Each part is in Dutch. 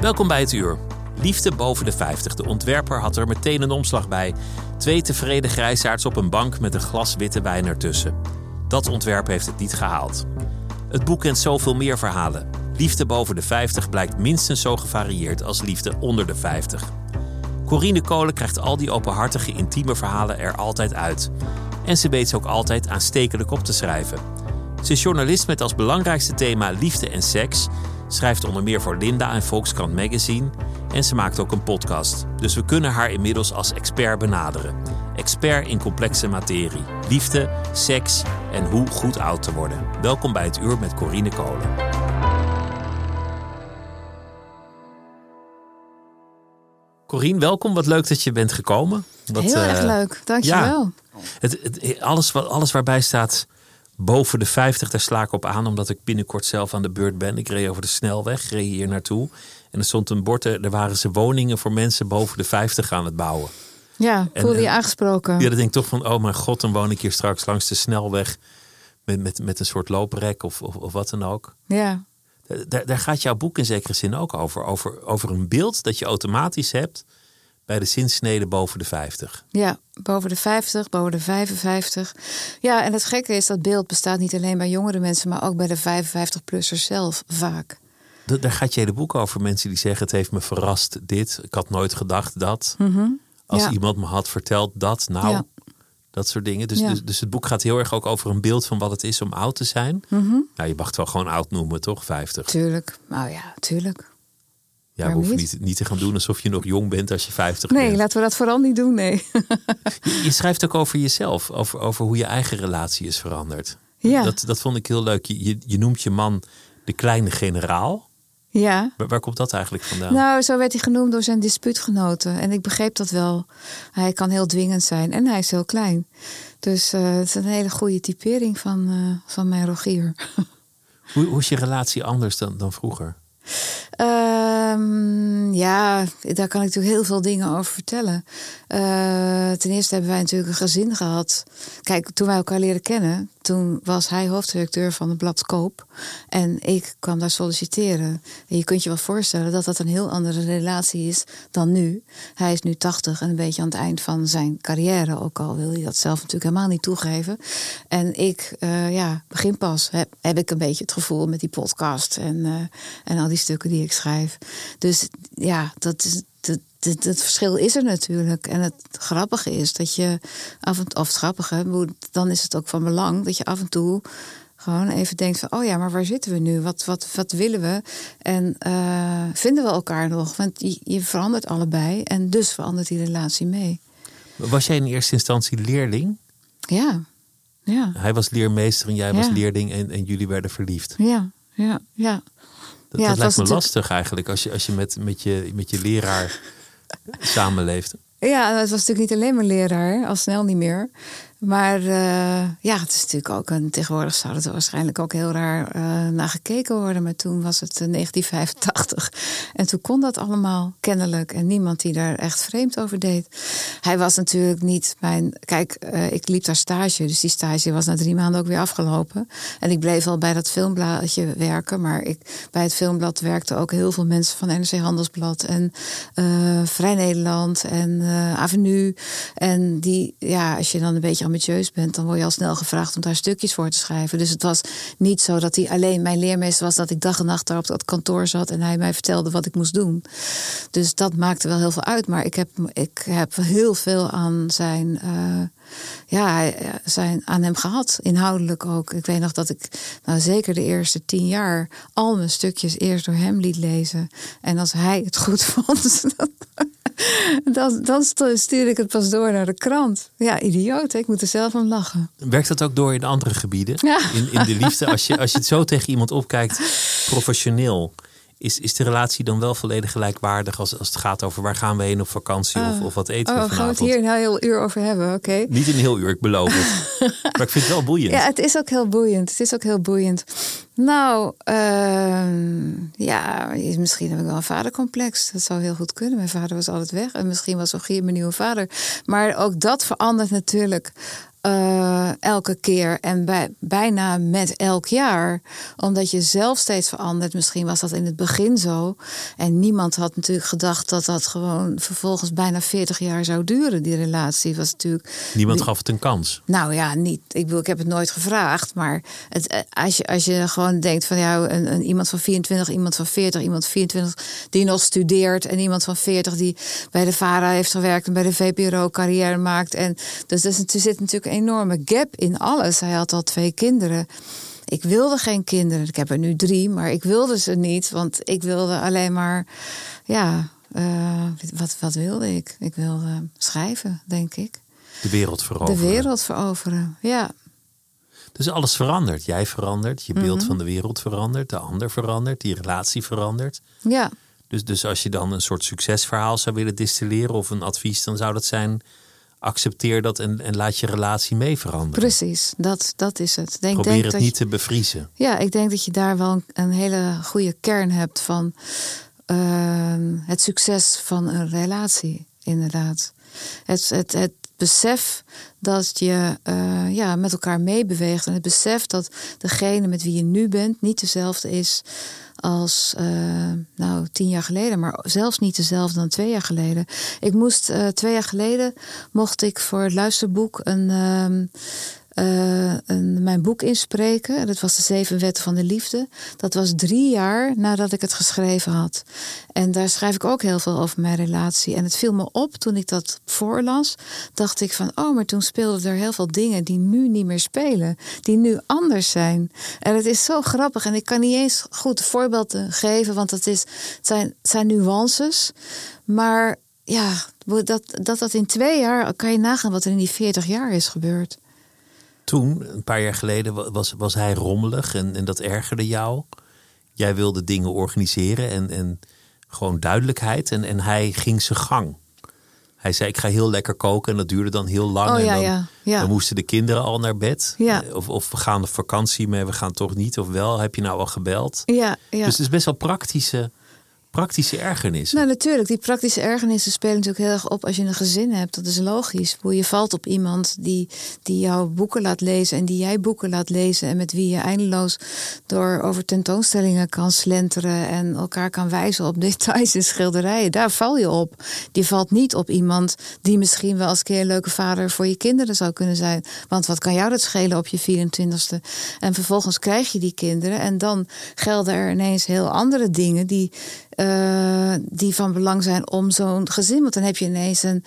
Welkom bij Het Uur. Liefde boven de 50. De ontwerper had er meteen een omslag bij. 2 tevreden grijsaards op een bank met een glas witte wijn ertussen. Dat ontwerp heeft het niet gehaald. Het boek kent zoveel meer verhalen. Liefde boven de 50 blijkt minstens zo gevarieerd als liefde onder de 50. Corine Koole krijgt al die openhartige, intieme verhalen er altijd uit. En ze weet ze ook altijd aanstekelijk op te schrijven. Ze is journalist met als belangrijkste thema liefde en seks, schrijft onder meer voor Linda en Volkskrant magazine en ze maakt ook een podcast. Dus we kunnen haar inmiddels als expert benaderen. Expert in complexe materie. Liefde, seks en hoe goed oud te worden. Welkom bij Het Uur met Corine Koole. Corine, welkom. Wat leuk dat je bent gekomen. Heel erg leuk. Dank je wel. Ja, alles waarbij staat boven de 50, daar sla ik op aan. Omdat ik binnenkort zelf aan de beurt ben. Ik reed over de snelweg, reed hier naartoe. En er stond een bord, er waren ze woningen voor mensen boven de 50 aan het bouwen. Ja, voelde je aangesproken. Ja, dan denk ik toch van, oh mijn god, dan woon ik hier straks langs de snelweg. Met een soort looprek of wat dan ook. Ja. Daar gaat jouw boek in zekere zin ook over een beeld dat je automatisch hebt bij de zinsnede boven de 50. Ja, boven de 50, boven de 55. Ja, en het gekke is dat beeld bestaat niet alleen bij jongere mensen, maar ook bij de 55-plussers zelf vaak. Daar gaat je hele boek over. Mensen die zeggen, het heeft me verrast dit. Ik had nooit gedacht dat. Mm-hmm. Als iemand me had verteld dat, dat soort dingen. Dus het boek gaat heel erg ook over een beeld van wat het is om oud te zijn. Mm-hmm. Nou, je mag het wel gewoon oud noemen, toch? 50. Tuurlijk. Nou ja, tuurlijk. Ja, we hoeven niet te gaan doen alsof je nog jong bent als je 50 bent. Nee, laten we dat vooral niet doen, nee. Je schrijft ook over jezelf. Over hoe je eigen relatie is veranderd. Ja. Dat vond ik heel leuk. Je noemt je man de kleine generaal. Ja. Waar komt dat eigenlijk vandaan? Nou, zo werd hij genoemd door zijn dispuutgenoten. En ik begreep dat wel. Hij kan heel dwingend zijn en hij is heel klein. Dus het is een hele goede typering van mijn Rogier. Hoe is je relatie anders dan vroeger? Ja, daar kan ik natuurlijk heel veel dingen over vertellen. Ten eerste hebben wij natuurlijk een gezin gehad. Kijk, toen wij elkaar leren kennen, toen was hij hoofdredacteur van de Bladkoop. En ik kwam daar solliciteren. En je kunt je wel voorstellen dat dat een heel andere relatie is dan nu. Hij is nu 80 en een beetje aan het eind van zijn carrière. Ook al wil hij dat zelf natuurlijk helemaal niet toegeven. En ik, begin pas, heb ik een beetje het gevoel met die podcast en al die stukken die ik schrijf. Dus ja, dat verschil is er natuurlijk. En het grappige is dat je dan is het ook van belang dat je af en toe gewoon even denkt van, oh ja, maar waar zitten we nu? Wat willen we? En vinden we elkaar nog? Want je verandert allebei en dus verandert die relatie mee. Was jij in eerste instantie leerling? Ja. Ja. Hij was leermeester en jij was leerling en jullie werden verliefd. Ja. Dat lijkt me lastig eigenlijk als je met je leraar samenleeft. Ja, het was natuurlijk niet alleen mijn leraar, al snel niet meer. Maar het is natuurlijk ook tegenwoordig zou het waarschijnlijk ook heel raar naar gekeken worden. Maar toen was het 1985. En toen kon dat allemaal kennelijk. En niemand die daar echt vreemd over deed. Hij was natuurlijk niet mijn... Kijk, ik liep daar stage. Dus die stage was na 3 maanden ook weer afgelopen. En ik bleef al bij dat filmbladje werken. Maar bij het filmblad werkten ook heel veel mensen van NRC Handelsblad. En Vrij Nederland. En Avenue. En die, als je dan een beetje ambitieus bent, dan word je al snel gevraagd om daar stukjes voor te schrijven. Dus het was niet zo dat hij alleen mijn leermeester was, dat ik dag en nacht daar op dat kantoor zat en hij mij vertelde wat ik moest doen. Dus dat maakte wel heel veel uit. Maar ik heb heel veel aan zijn... aan hem gehad, inhoudelijk ook. Ik weet nog dat ik zeker de eerste 10 jaar... al mijn stukjes eerst door hem liet lezen. En als hij het goed vond, dan stuurde ik het pas door naar de krant. Ja, idioot, ik moet er zelf om lachen. Werkt dat ook door in andere gebieden? Ja. In de liefde, als je het zo tegen iemand opkijkt, professioneel... Is de relatie dan wel volledig gelijkwaardig als het gaat over waar gaan we heen op vakantie of wat eten we vanavond? Gaan we het hier een heel uur over hebben, oké. Niet een heel uur, ik beloof het. Maar ik vind het wel boeiend. Ja, het is ook heel boeiend. Nou, misschien heb ik wel een vadercomplex. Dat zou heel goed kunnen. Mijn vader was altijd weg en misschien was Rogier mijn nieuwe vader. Maar ook dat verandert natuurlijk... elke keer en bijna met elk jaar. Omdat je zelf steeds verandert. Misschien was dat in het begin zo. En niemand had natuurlijk gedacht dat dat gewoon vervolgens bijna 40 jaar zou duren. Die relatie was natuurlijk... Niemand gaf het een kans. Nou ja, niet. Ik heb het nooit gevraagd. Maar als je gewoon denkt van ja, iemand van 24, iemand van 40, iemand van 24 die nog studeert. En iemand van 40 die bij de VARA heeft gewerkt en bij de VPRO carrière maakt. En dus er zit natuurlijk een enorme gap in alles. Hij had al 2 kinderen. Ik wilde geen kinderen. Ik heb er nu 3, maar ik wilde ze niet. Want ik wilde alleen maar... Wat wilde ik? Ik wilde schrijven, denk ik. De wereld veroveren. Ja. Dus alles verandert. Jij verandert, je beeld van de wereld verandert. De ander verandert, die relatie verandert. Ja. Dus als je dan een soort succesverhaal zou willen distilleren... of een advies, dan zou dat zijn... accepteer dat en laat je relatie mee veranderen. Precies, dat is het. Probeer het niet te bevriezen. Ja, ik denk dat je daar wel een hele goede kern hebt... van het succes van een relatie, inderdaad. Het besef dat je met elkaar meebeweegt... en het besef dat degene met wie je nu bent niet dezelfde is... als 10 jaar geleden, maar zelfs niet dezelfde dan 2 jaar geleden. Ik moest 2 jaar geleden mocht ik voor het luisterboek mijn boek inspreken. Dat was de 7 wetten van de liefde. Dat was 3 jaar nadat ik het geschreven had. En daar schrijf ik ook heel veel over mijn relatie. En het viel me op toen ik dat voorlas. Dacht ik van, maar toen speelden er heel veel dingen die nu niet meer spelen. Die nu anders zijn. En het is zo grappig. En ik kan niet eens goed voorbeelden geven. Want het zijn nuances. Maar ja, dat in 2 jaar, kan je nagaan wat er in die 40 jaar is gebeurd. Toen, een paar jaar geleden, was hij rommelig en dat ergerde jou. Jij wilde dingen organiseren en gewoon duidelijkheid. En hij ging zijn gang. Hij zei, ik ga heel lekker koken en dat duurde dan heel lang. Dan moesten de kinderen al naar bed. Ja. Of we gaan op vakantie, maar we gaan toch niet. Of wel, heb je nou al gebeld? Ja. Dus het is best wel praktische ergernissen. Nou, natuurlijk. Die praktische ergernissen spelen natuurlijk heel erg op als je een gezin hebt. Dat is logisch. Je valt op iemand die jouw boeken laat lezen en die jij boeken laat lezen en met wie je eindeloos door over tentoonstellingen kan slenteren en elkaar kan wijzen op details en schilderijen. Daar val je op. Die valt niet op iemand die misschien wel als keer een leuke vader voor je kinderen zou kunnen zijn. Want wat kan jou dat schelen op je 24e? En vervolgens krijg je die kinderen en dan gelden er ineens heel andere dingen die van belang zijn om zo'n gezin. Want dan heb je ineens een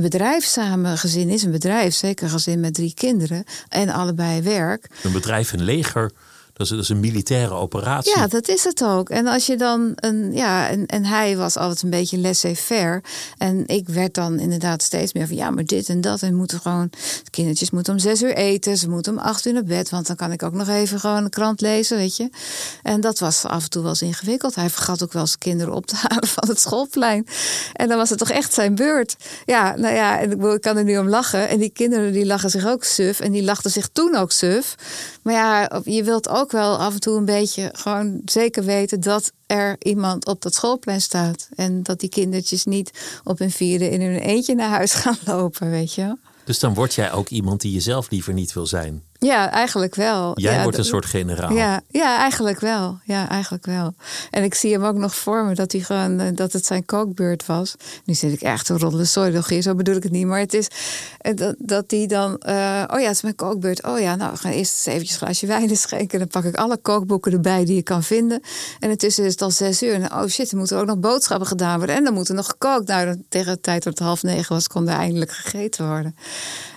bedrijf samen. Gezin is een bedrijf, zeker een gezin met 3 kinderen. En allebei werk. Een bedrijf, een leger. Dat is een militaire operatie. Ja, dat is het ook. En als je dan en hij was altijd een beetje laissez-faire. En ik werd dan inderdaad steeds meer van ja, maar dit en dat. En moeten gewoon, de kindertjes moeten om 6 uur eten. Ze moeten om 8 uur naar bed. Want dan kan ik ook nog even gewoon de krant lezen, weet je. En dat was af en toe wel eens ingewikkeld. Hij vergat ook wel eens kinderen op te halen van het schoolplein. En dan was het toch echt zijn beurt. Ja, nou ja, en ik kan er nu om lachen. En die kinderen die lachen zich ook suf. En die lachten zich toen ook suf. Maar ja, je wilt ook wel af en toe een beetje gewoon zeker weten dat er iemand op dat schoolplein staat. En dat die kindertjes niet op hun 4e in hun eentje naar huis gaan lopen, weet je. Dus dan word jij ook iemand die je zelf liever niet wil zijn. Ja, eigenlijk wel. Jij wordt een soort generaal. Ja, eigenlijk wel. En ik zie hem ook nog voor me dat hij gewoon dat het zijn kookbeurt was. Nu zit ik echt een roddelen soortologie, zo bedoel ik het niet. Maar het is dat hij dan... oh ja, het is mijn kookbeurt. Oh ja, nou, we gaan eerst eens eventjes een glaasje wijn schenken. Dan pak ik alle kookboeken erbij die ik kan vinden. En intussen is het al 6:00. En oh shit, er moeten ook nog boodschappen gedaan worden. En dan moet er nog gekookt. Nou, tegen de tijd dat het 8:30 was, kon er eindelijk gegeten worden.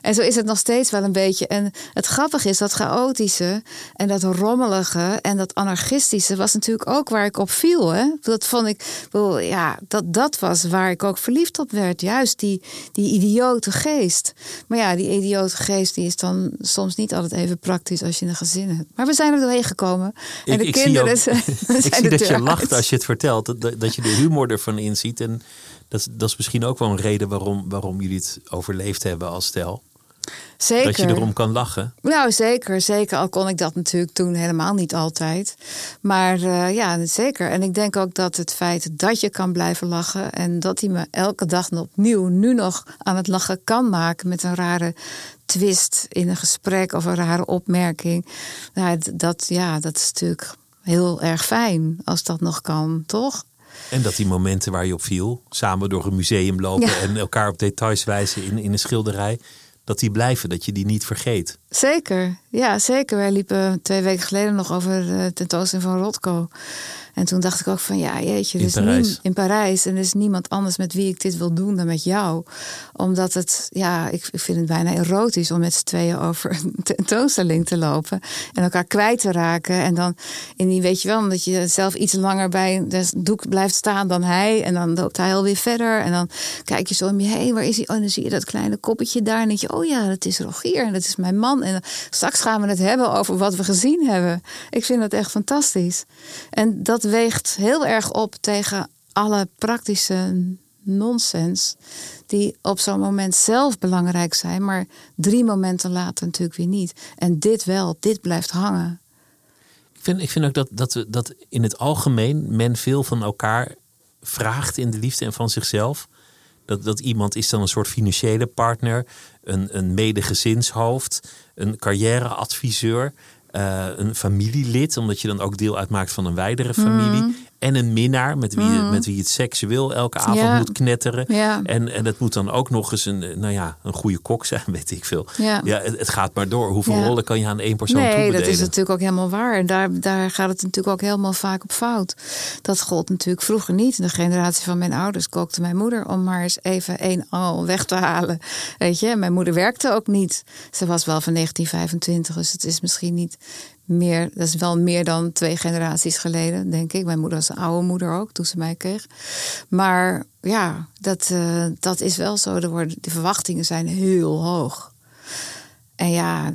En zo is het nog steeds wel een beetje. En het grappige is dat chaotische en dat rommelige en dat anarchistische was natuurlijk ook waar ik op viel. Hè? Dat vond ik, ja, dat was waar ik ook verliefd op werd. Juist die idiote geest. Maar ja, die idiote geest die is dan soms niet altijd even praktisch als je een gezin hebt. Maar we zijn er doorheen gekomen. En de kinderen zijn Ik zie dat je lacht als je het vertelt. Dat je de humor ervan inziet. En dat is misschien ook wel een reden waarom jullie het overleefd hebben als stel. Zeker. Dat je erom kan lachen. Nou, zeker. Al kon ik dat natuurlijk toen helemaal niet altijd. Maar ja, zeker. En ik denk ook dat het feit dat je kan blijven lachen... en dat hij me elke dag opnieuw nu nog aan het lachen kan maken... met een rare twist in een gesprek of een rare opmerking. Nou, dat is natuurlijk heel erg fijn als dat nog kan, toch? En dat die momenten waar je op viel... samen door een museum lopen en elkaar op details wijzen in een schilderij... dat die blijven, dat je die niet vergeet. Zeker, ja zeker. Wij liepen 2 weken geleden nog over de tentoonstelling van Rothko. En toen dacht ik ook van ja jeetje, in Parijs. En er is niemand anders met wie ik dit wil doen dan met jou. Omdat het, ja, ik vind het bijna erotisch om met z'n tweeën over een tentoonstelling te lopen. En elkaar kwijt te raken. En dan, in die, weet je wel, omdat je zelf iets langer bij het doek blijft staan dan hij. En dan loopt hij alweer verder. En dan kijk je zo om je heen, waar is hij? Oh, dan zie je dat kleine koppetje daar. En denk je, oh ja, dat is Rogier en dat is mijn man. En straks gaan we het hebben over wat we gezien hebben. Ik vind dat echt fantastisch. En dat weegt heel erg op tegen alle praktische nonsens... die op zo'n moment zelf belangrijk zijn... maar 3 momenten later natuurlijk weer niet. En dit wel, dit blijft hangen. Ik vind ook dat in het algemeen men veel van elkaar vraagt in de liefde en van zichzelf... Dat iemand is dan een soort financiële partner, een medegezinshoofd, een carrièreadviseur, een familielid, omdat je dan ook deel uitmaakt van een wijdere familie. En een minnaar met wie het seksueel elke avond moet knetteren. Ja. En het moet dan ook nog eens een goede kok zijn, weet ik veel. Ja. Ja, het gaat maar door. Hoeveel rollen kan je aan één persoon toebedelen? Nee, dat is natuurlijk ook helemaal waar. En daar gaat het natuurlijk ook helemaal vaak op fout. Dat gold natuurlijk vroeger niet. In de generatie van mijn ouders kookte mijn moeder... om maar eens even 1 weg te halen. Weet je, mijn moeder werkte ook niet. Ze was wel van 1925, dus het is misschien niet... meer, dat is wel meer dan 2 generaties geleden, denk ik. Mijn moeder was een oude moeder ook, toen ze mij kreeg. Maar ja, dat is wel zo. De verwachtingen zijn heel hoog. En ja,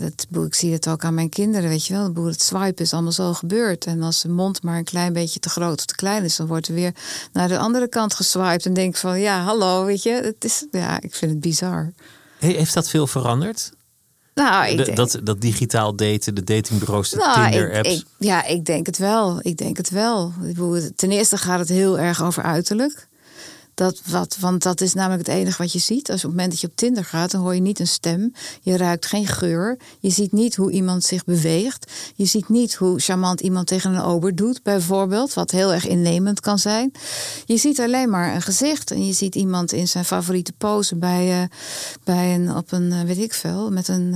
ik zie het ook aan mijn kinderen, weet je wel. Het swipen is allemaal zo gebeurd. En als de mond maar een klein beetje te groot of te klein is... dan wordt er weer naar de andere kant geswiped. En denk van, ja, hallo, weet je. Ik vind het bizar. Hey, heeft dat veel veranderd? Nou, ik denk... dat digitaal daten, de datingbureaus, de Tinder-apps. Ik denk het wel. Ten eerste gaat het heel erg over uiterlijk. Want dat is namelijk het enige wat je ziet. Als op het moment dat je op Tinder gaat, dan hoor je niet een stem. Je ruikt geen geur. Je ziet niet hoe iemand zich beweegt. Je ziet niet hoe charmant iemand tegen een ober doet, bijvoorbeeld. Wat heel erg innemend kan zijn. Je ziet alleen maar een gezicht. En je ziet iemand in zijn favoriete pose met een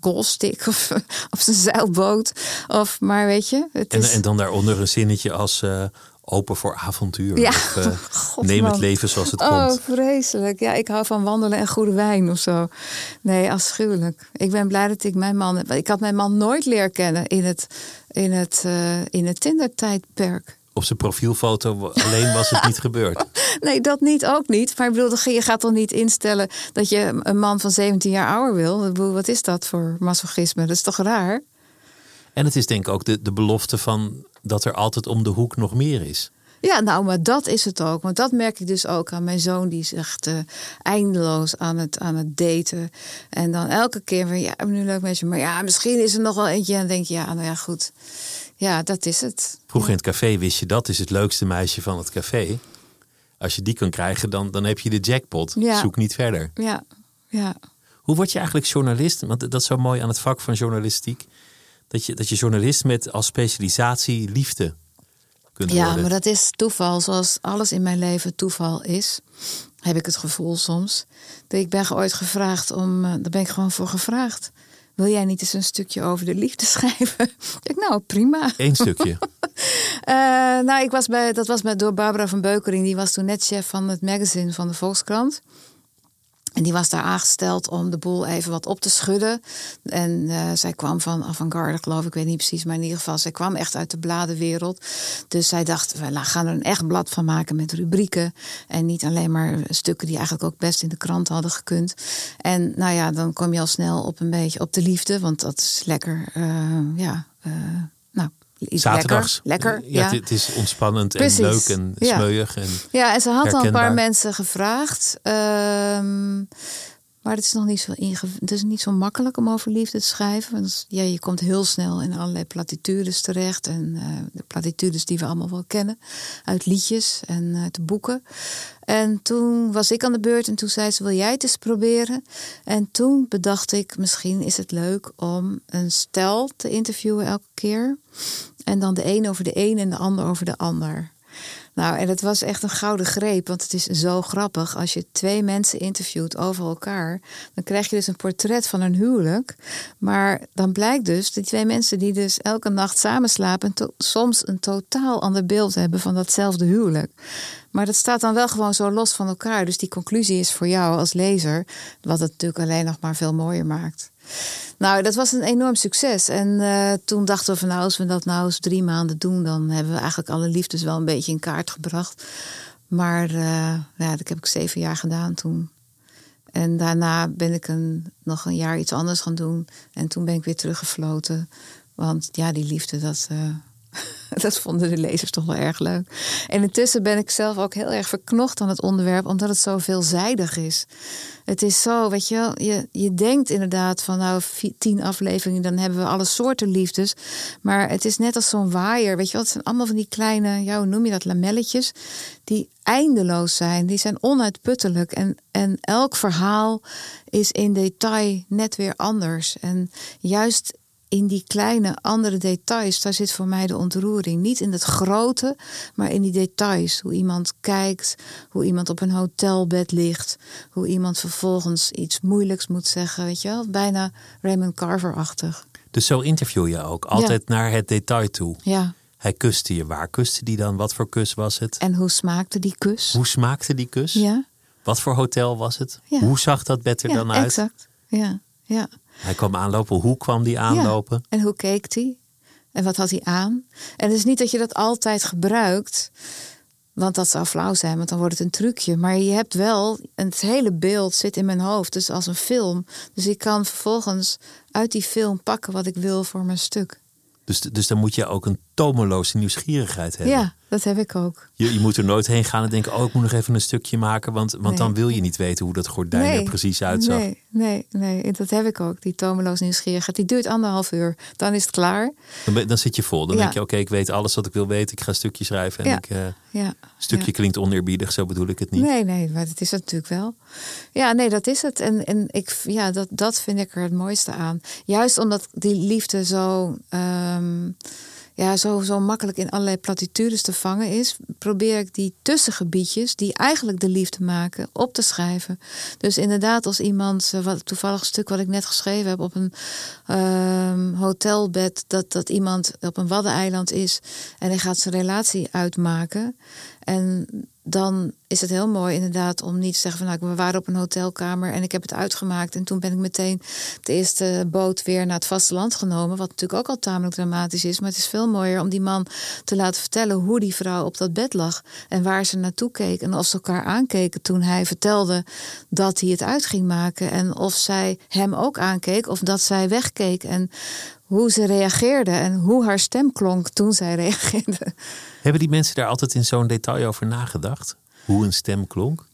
golfstick of op zijn zeilboot. Of, maar weet je. En dan daaronder een zinnetje als... open voor avontuur. Ja. Of, neem het leven zoals het komt. Oh, vreselijk. Ja, ik hou van wandelen en goede wijn of zo. Nee, afschuwelijk. Ik ben blij dat ik mijn man... Ik had mijn man nooit leren kennen in het Tinder-tijdperk. Op zijn profielfoto alleen was het niet gebeurd. Nee, dat niet, ook niet. Maar ik bedoel, je gaat toch niet instellen... dat je een man van 17 jaar ouder wil? Ik bedoel, wat is dat voor masochisme? Dat is toch raar? En het is denk ik ook de belofte van... dat er altijd om de hoek nog meer is. Ja, nou, maar dat is het ook. Want dat merk ik dus ook aan mijn zoon. Die is echt eindeloos aan het daten. En dan elke keer van, ja, ik ben nu een leuk meisje. Maar ja, misschien is er nog wel eentje. En dan denk je, ja, nou ja, goed. Ja, dat is het. Vroeger in het café wist je, dat is het leukste meisje van het café. Als je die kan krijgen, dan heb je de jackpot. Ja. Zoek niet verder. Ja, ja. Hoe word je eigenlijk journalist? Want dat is zo mooi aan het vak van journalistiek. Dat je journalist met als specialisatie liefde kunt worden. Ja, maar dat is toeval. Zoals alles in mijn leven toeval is, heb ik het gevoel soms. Ik ben ooit gevraagd om... Daar ben ik gewoon voor gevraagd. Wil jij niet eens een stukje over de liefde schrijven? Ik nou, prima. Eén stukje. Door Barbara van Beukering. Die was toen net chef van het magazine van de Volkskrant. En die was daar aangesteld om de boel even wat op te schudden. En zij kwam van Avantgarde, geloof ik weet niet precies. Maar in ieder geval, zij kwam echt uit de bladenwereld. Dus zij dacht, we gaan er een echt blad van maken met rubrieken. En niet alleen maar stukken die eigenlijk ook best in de krant hadden gekund. En nou ja, dan kom je al snel op een beetje op de liefde. Want dat is lekker, zaterdags. Lekker, ja. Het is ontspannend en leuk en smeuig. En ze had herkenbaar. Al een paar mensen gevraagd. Maar het is nog niet zo, het is niet zo makkelijk om over liefde te schrijven. Want ja, je komt heel snel in allerlei platitudes terecht. En de platitudes die we allemaal wel kennen. Uit liedjes en uit de boeken. En toen was ik aan de beurt en toen zei ze, wil jij het eens proberen? En toen bedacht ik, misschien is het leuk om een stel te interviewen elke keer. En dan de een over de een en de ander over de ander. Nou, en het was echt een gouden greep, want het is zo grappig. Als je 2 mensen interviewt over elkaar, dan krijg je dus een portret van een huwelijk. Maar dan blijkt dus, die 2 mensen die dus elke nacht samen slapen, soms een totaal ander beeld hebben van datzelfde huwelijk. Maar dat staat dan wel gewoon zo los van elkaar. Dus die conclusie is voor jou als lezer, wat het natuurlijk alleen nog maar veel mooier maakt. Nou, dat was een enorm succes. En toen dachten we van als we dat nou eens 3 maanden doen, dan hebben we eigenlijk alle liefdes wel een beetje in kaart gebracht. Maar dat heb ik 7 jaar gedaan toen. En daarna ben ik nog een jaar iets anders gaan doen. En toen ben ik weer teruggefloten. Want ja, die liefde, dat vonden de lezers toch wel erg leuk. En intussen ben ik zelf ook heel erg verknocht aan het onderwerp, omdat het zo veelzijdig is. Het is zo, weet je wel, je denkt inderdaad van 10 afleveringen, dan hebben we alle soorten liefdes. Maar het is net als zo'n waaier, weet je wel. Het zijn allemaal van die kleine, hoe noem je dat, lamelletjes, die eindeloos zijn. Die zijn onuitputtelijk. En elk verhaal is in detail net weer anders. En juist in die kleine andere details, daar zit voor mij de ontroering. Niet in het grote, maar in die details. Hoe iemand kijkt, hoe iemand op een hotelbed ligt, hoe iemand vervolgens iets moeilijks moet zeggen. Weet je wel, bijna Raymond Carver-achtig. Dus zo interview je ook, altijd naar het detail toe. Ja. Hij kuste je, waar kuste die dan? Wat voor kus was het? En hoe smaakte die kus? Ja. Wat voor hotel was het? Ja. Hoe zag dat bed er dan uit? Exact. Ja. Hij kwam aanlopen. Hoe kwam die aanlopen? Ja, en hoe keek hij? En wat had hij aan? En het is niet dat je dat altijd gebruikt. Want dat zou flauw zijn, want dan wordt het een trucje. Maar je hebt wel, en het hele beeld zit in mijn hoofd. Dus als een film. Dus ik kan vervolgens uit die film pakken wat ik wil voor mijn stuk. Dus dan moet je ook een tomeloze nieuwsgierigheid hebben. Ja, dat heb ik ook. Je moet er nooit heen gaan en denken, ik moet nog even een stukje maken. Want dan wil je niet weten hoe dat gordijn er precies uitzag. Nee, dat heb ik ook. Die tomeloze nieuwsgierigheid. Die duurt 1,5 uur. Dan is het klaar. Dan zit je vol. Dan denk je, ik weet alles wat ik wil weten. Ik ga een stukje schrijven. En stukje klinkt oneerbiedig. Zo bedoel ik het niet. Nee, maar dat is het natuurlijk wel. Ja, nee, dat is het. En dat vind ik er het mooiste aan. Juist omdat die liefde zo... zo makkelijk in allerlei platitudes te vangen is, probeer ik die tussengebiedjes die eigenlijk de liefde maken op te schrijven. Dus inderdaad, als iemand, toevallig stuk wat ik net geschreven heb, op een hotelbed, dat iemand op een waddeneiland is en hij gaat zijn relatie uitmaken. En dan is het heel mooi inderdaad om niet te zeggen van we waren op een hotelkamer en ik heb het uitgemaakt. En toen ben ik meteen de eerste boot weer naar het vasteland genomen. Wat natuurlijk ook al tamelijk dramatisch is. Maar het is veel mooier om die man te laten vertellen hoe die vrouw op dat bed lag. En waar ze naartoe keek. En of ze elkaar aankeken toen hij vertelde dat hij het uit ging maken. En of zij hem ook aankeek of dat zij wegkeek. En hoe ze reageerde en hoe haar stem klonk toen zij reageerde. Hebben die mensen daar altijd in zo'n detail over nagedacht? Hoe een stem klonk?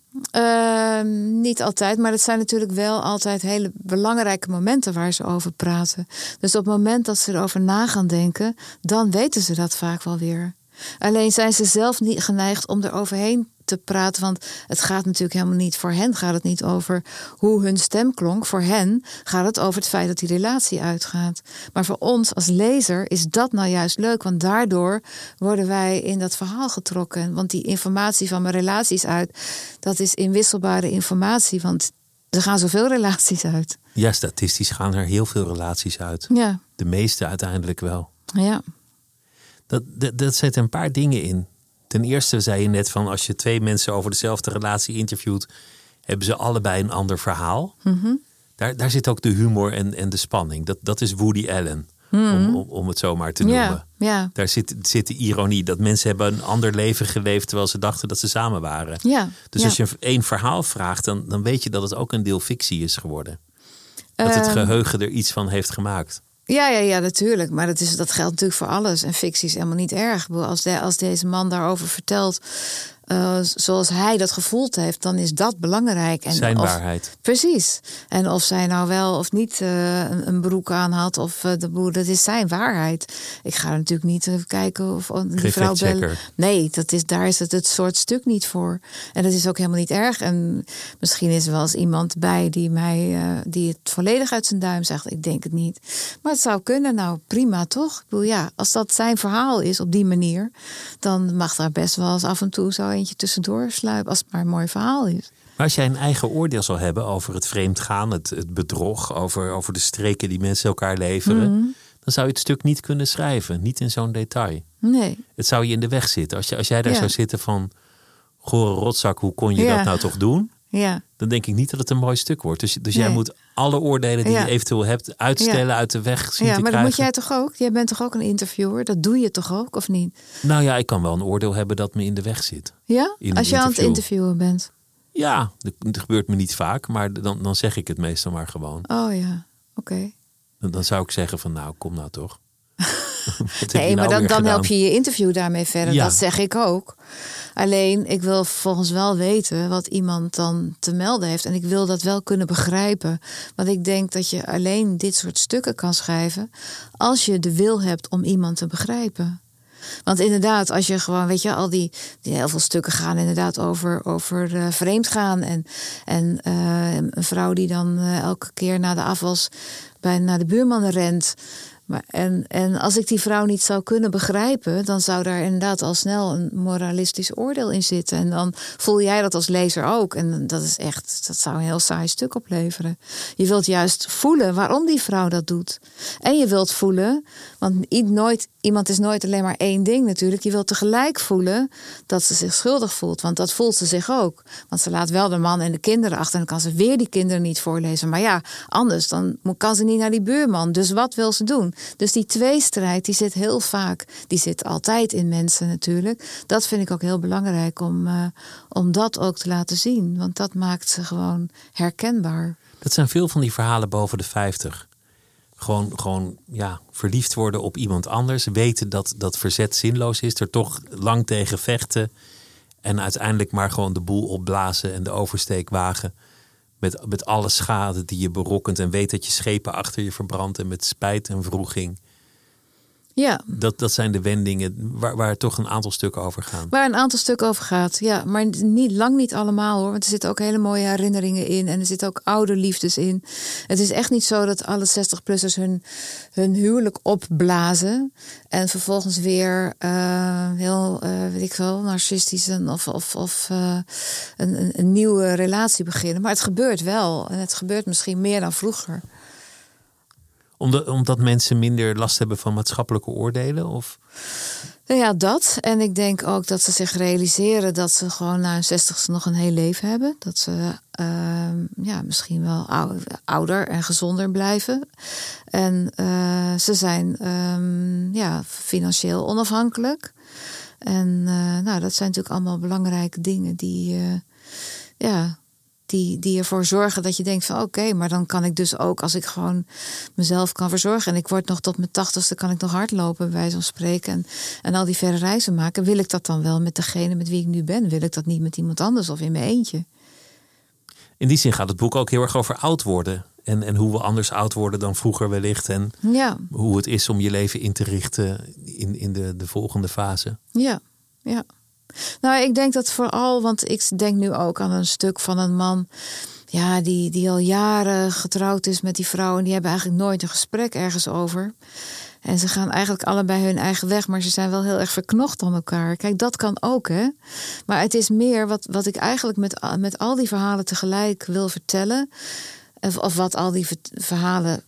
Niet altijd, maar het zijn natuurlijk wel altijd hele belangrijke momenten waar ze over praten. Dus op het moment dat ze erover na gaan denken, dan weten ze dat vaak wel weer. Alleen zijn ze zelf niet geneigd om er overheen te praten. Want het gaat natuurlijk helemaal niet, voor hen gaat het niet over hoe hun stem klonk. Voor hen gaat het over het feit dat die relatie uitgaat. Maar voor ons als lezer is dat nou juist leuk. Want daardoor worden wij in dat verhaal getrokken. Want die informatie van mijn relaties uit, dat is inwisselbare informatie. Want er gaan zoveel relaties uit. Ja, statistisch gaan er heel veel relaties uit. Ja. De meeste uiteindelijk wel. Ja. Dat zet een paar dingen in. Ten eerste zei je net van, als je twee mensen over dezelfde relatie interviewt, hebben ze allebei een ander verhaal. Mm-hmm. Daar zit ook de humor en de spanning. Dat is Woody Allen, mm-hmm. om het zomaar te noemen. Yeah, yeah. Daar zit de ironie. Dat mensen hebben een ander leven geleefd terwijl ze dachten dat ze samen waren. Yeah, dus yeah. Als je één verhaal vraagt, dan weet je dat het ook een deel fictie is geworden. Dat het geheugen er iets van heeft gemaakt. Ja, natuurlijk. Maar dat geldt natuurlijk voor alles. En fictie is helemaal niet erg. Als deze man daarover vertelt, zoals hij dat gevoeld heeft, dan is dat belangrijk. En zijn waarheid. Precies. En of zij nou wel of niet een broek aan had of de boer, dat is zijn waarheid. Ik ga er natuurlijk niet even kijken of die vrouw bellen. Nee, daar is het soort stuk niet voor. En dat is ook helemaal niet erg. En misschien is er wel eens iemand bij die het volledig uit zijn duim zegt. Ik denk het niet. Maar het zou kunnen. Nou, prima toch? Ik bedoel, ja, als dat zijn verhaal is op die manier, dan mag daar best wel eens af en toe zo eentje tussendoor sluipen, als het maar een mooi verhaal is. Maar als jij een eigen oordeel zal hebben over het vreemdgaan, het bedrog, over de streken die mensen elkaar leveren, mm-hmm. dan zou je het stuk niet kunnen schrijven. Niet in zo'n detail. Nee. Het zou je in de weg zitten. Als jij daar zou zitten van, gore rotzak, hoe kon je dat nou toch doen? Ja. Dan denk ik niet dat het een mooi stuk wordt. Dus jij moet alle oordelen die je eventueel hebt uitstellen, uit de weg zien te krijgen. Ja, maar dat moet jij toch ook? Jij bent toch ook een interviewer? Dat doe je toch ook, of niet? Nou ja, ik kan wel een oordeel hebben dat me in de weg zit. Ja? Als je aan het interviewen bent? Ja, dat gebeurt me niet vaak. Maar dan zeg ik het meestal maar gewoon. Oh ja, oké. Dan zou ik zeggen van, nou, kom nou toch. Nee, maar dan help je je interview daarmee verder. Ja. Dat zeg ik ook. Alleen, ik wil volgens wel weten wat iemand dan te melden heeft. En ik wil dat wel kunnen begrijpen. Want ik denk dat je alleen dit soort stukken kan schrijven als je de wil hebt om iemand te begrijpen. Want inderdaad, als je gewoon, weet je, al die heel veel stukken gaan inderdaad over vreemdgaan. En een vrouw die dan elke keer na de afwas naar de buurman rent. Maar en als ik die vrouw niet zou kunnen begrijpen, dan zou daar inderdaad al snel een moralistisch oordeel in zitten. En dan voel jij dat als lezer ook. En dat zou een heel saai stuk opleveren. Je wilt juist voelen waarom die vrouw dat doet. En je wilt voelen, want iemand is nooit alleen maar één ding natuurlijk. Je wilt tegelijk voelen dat ze zich schuldig voelt. Want dat voelt ze zich ook. Want ze laat wel de man en de kinderen achter. En dan kan ze weer die kinderen niet voorlezen. Maar ja, anders dan kan ze niet naar die buurman. Dus wat wil ze doen? Dus die tweestrijd, die zit heel vaak, die zit altijd in mensen natuurlijk. Dat vind ik ook heel belangrijk om dat ook te laten zien. Want dat maakt ze gewoon herkenbaar. Dat zijn veel van die verhalen boven de 50. Gewoon, verliefd worden op iemand anders. Weten dat verzet zinloos is. Er toch lang tegen vechten. En uiteindelijk maar gewoon de boel opblazen en de oversteek wagen. Met alle schade die je berokkent. En weet dat je schepen achter je verbrandt. En met spijt en wroeging. Ja. Dat zijn de wendingen waar toch een aantal stukken over gaan. Waar een aantal stukken over gaat, ja. Maar lang niet allemaal hoor. Want er zitten ook hele mooie herinneringen in. En er zitten ook oude liefdes in. Het is echt niet zo dat alle 60-plussers hun huwelijk opblazen. En vervolgens weer narcistisch of een nieuwe relatie beginnen. Maar het gebeurt wel. En het gebeurt misschien meer dan vroeger. Omdat mensen minder last hebben van maatschappelijke oordelen? Of? Ja, dat. En ik denk ook dat ze zich realiseren dat ze gewoon na hun 60ste nog een heel leven hebben. Dat ze misschien wel ouder en gezonder blijven. En ze zijn financieel onafhankelijk. En dat zijn natuurlijk allemaal belangrijke dingen die ervoor zorgen dat je denkt van oké, maar dan kan ik dus ook, als ik gewoon mezelf kan verzorgen en ik word nog tot mijn 80ste, kan ik nog hardlopen bij zo'n spreken en al die verre reizen maken, wil ik dat dan wel met degene met wie ik nu ben? Wil ik dat niet met iemand anders of in mijn eentje? In die zin gaat het boek ook heel erg over oud worden en hoe we anders oud worden dan vroeger wellicht en hoe het is om je leven in te richten in de volgende fase. Ja, ja. Nou, ik denk dat vooral, want ik denk nu ook aan een stuk van een man... Ja, die al jaren getrouwd is met die vrouw... en die hebben eigenlijk nooit een gesprek ergens over. En ze gaan eigenlijk allebei hun eigen weg... maar ze zijn wel heel erg verknocht aan elkaar. Kijk, dat kan ook, hè. Maar het is meer wat ik eigenlijk met al die verhalen tegelijk wil vertellen... of wat al die verhalen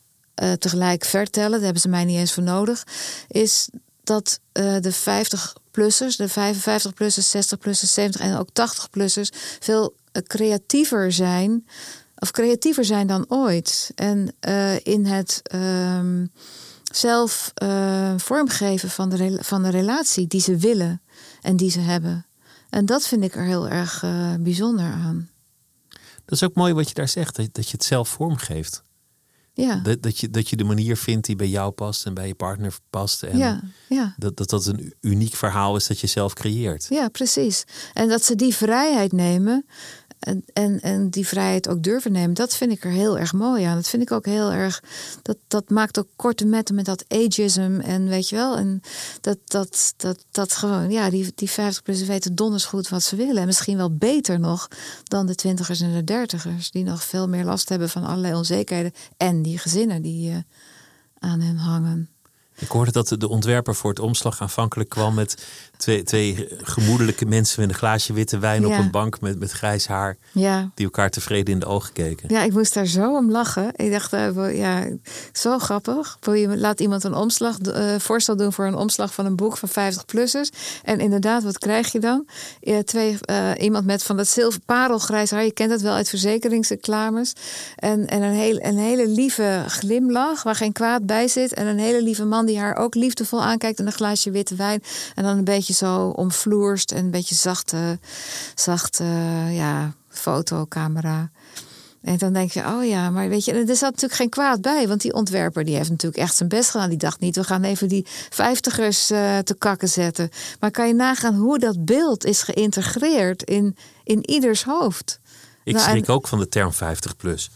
tegelijk vertellen... daar hebben ze mij niet eens voor nodig... is dat de 50-plussers, de 55-plussers, 60-plussers, 70 en ook 80-plussers... veel creatiever zijn dan ooit. En in het zelf vormgeven van de relatie die ze willen en die ze hebben. En dat vind ik er heel erg bijzonder aan. Dat is ook mooi wat je daar zegt, dat je het zelf vormgeeft. Ja. Dat je de manier vindt die bij jou past en bij je partner past. En ja. Dat een uniek verhaal is dat je zelf creëert. Ja, precies. En dat ze die vrijheid nemen en die vrijheid ook durven nemen. Dat vind ik er heel erg mooi aan. Dat vind ik ook heel erg... Dat maakt ook korte metten met dat ageism en weet je wel. En dat gewoon... Ja, die 50-plussers weten donders goed wat ze willen. En misschien wel beter nog dan de 20ers en de 30ers. Die nog veel meer last hebben van allerlei onzekerheden. En die gezinnen die aan hen hangen. Ik hoorde dat de ontwerper voor het omslag aanvankelijk kwam met twee gemoedelijke mensen met een glaasje witte wijn op een bank met grijs haar. Ja. Die elkaar tevreden in de ogen keken. Ja, ik moest daar zo om lachen. Ik dacht, ja, zo grappig. Laat iemand een voorstel doen voor een omslag van een boek van 50-plussers. En inderdaad, wat krijg je dan? Iemand met van dat zilver parelgrijs haar. Je kent dat wel uit verzekeringsreclames. En een hele lieve glimlach waar geen kwaad bij zit. En een hele lieve man die haar ook liefdevol aankijkt en een glaasje witte wijn. En dan een beetje zo omvloerst en een beetje zachte fotocamera. En dan denk je, oh ja, maar weet je, er zat natuurlijk geen kwaad bij. Want die ontwerper die heeft natuurlijk echt zijn best gedaan. Die dacht niet, we gaan even die 50ers te kakken zetten. Maar kan je nagaan hoe dat beeld is geïntegreerd in ieders hoofd? Ik schrik ook van de term 50 plus.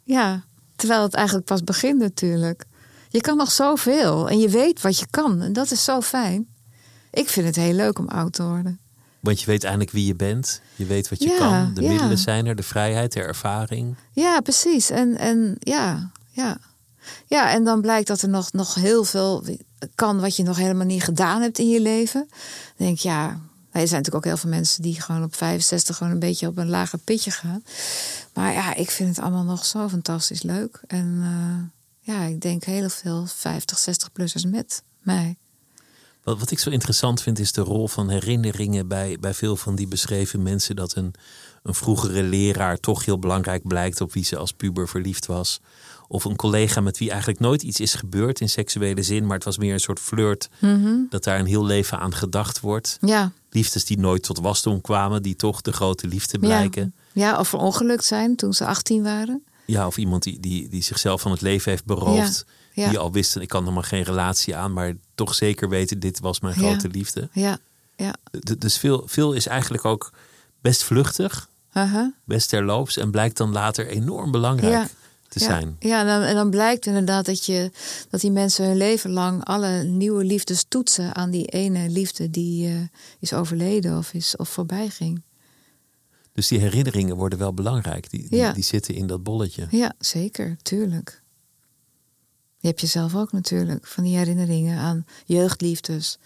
Ja. Terwijl het eigenlijk pas begint natuurlijk. Je kan nog zoveel en je weet wat je kan. En dat is zo fijn. Ik vind het heel leuk om oud te worden. Want je weet eindelijk wie je bent. Je weet wat je kan. De middelen zijn er, de vrijheid, de ervaring. Ja, precies. En ja. Ja, en dan blijkt dat er nog heel veel kan wat je nog helemaal niet gedaan hebt in je leven. Dan denk ik, ja... Er zijn natuurlijk ook heel veel mensen die gewoon op 65 gewoon een beetje op een lager pitje gaan. Maar ja, ik vind het allemaal nog zo fantastisch leuk. En ik denk heel veel 50, 60-plussers met mij. Wat ik zo interessant vind is de rol van herinneringen bij veel van die beschreven mensen. Dat een vroegere leraar toch heel belangrijk blijkt op wie ze als puber verliefd was. Of een collega met wie eigenlijk nooit iets is gebeurd in seksuele zin. Maar het was meer een soort flirt. Mm-hmm. Dat daar een heel leven aan gedacht wordt. Ja. Liefdes die nooit tot wasdom kwamen. Die toch de grote liefde blijken. Ja, of verongelukt zijn toen ze 18 waren. Ja, of iemand die zichzelf van het leven heeft beroofd. Ja. Die al wist, ik kan nog maar geen relatie aan. Maar toch zeker weten, dit was mijn grote liefde. Ja. Dus veel is eigenlijk ook best vluchtig. Uh-huh. Best terloops. En blijkt dan later enorm belangrijk. Ja. Zijn. Ja, en dan blijkt inderdaad dat die mensen hun leven lang alle nieuwe liefdes toetsen aan die ene liefde die is overleden of voorbij ging. Dus die herinneringen worden wel belangrijk. Die zitten in dat bolletje. Ja, zeker. Tuurlijk. Die heb je zelf ook natuurlijk. Van die herinneringen aan jeugdliefdes.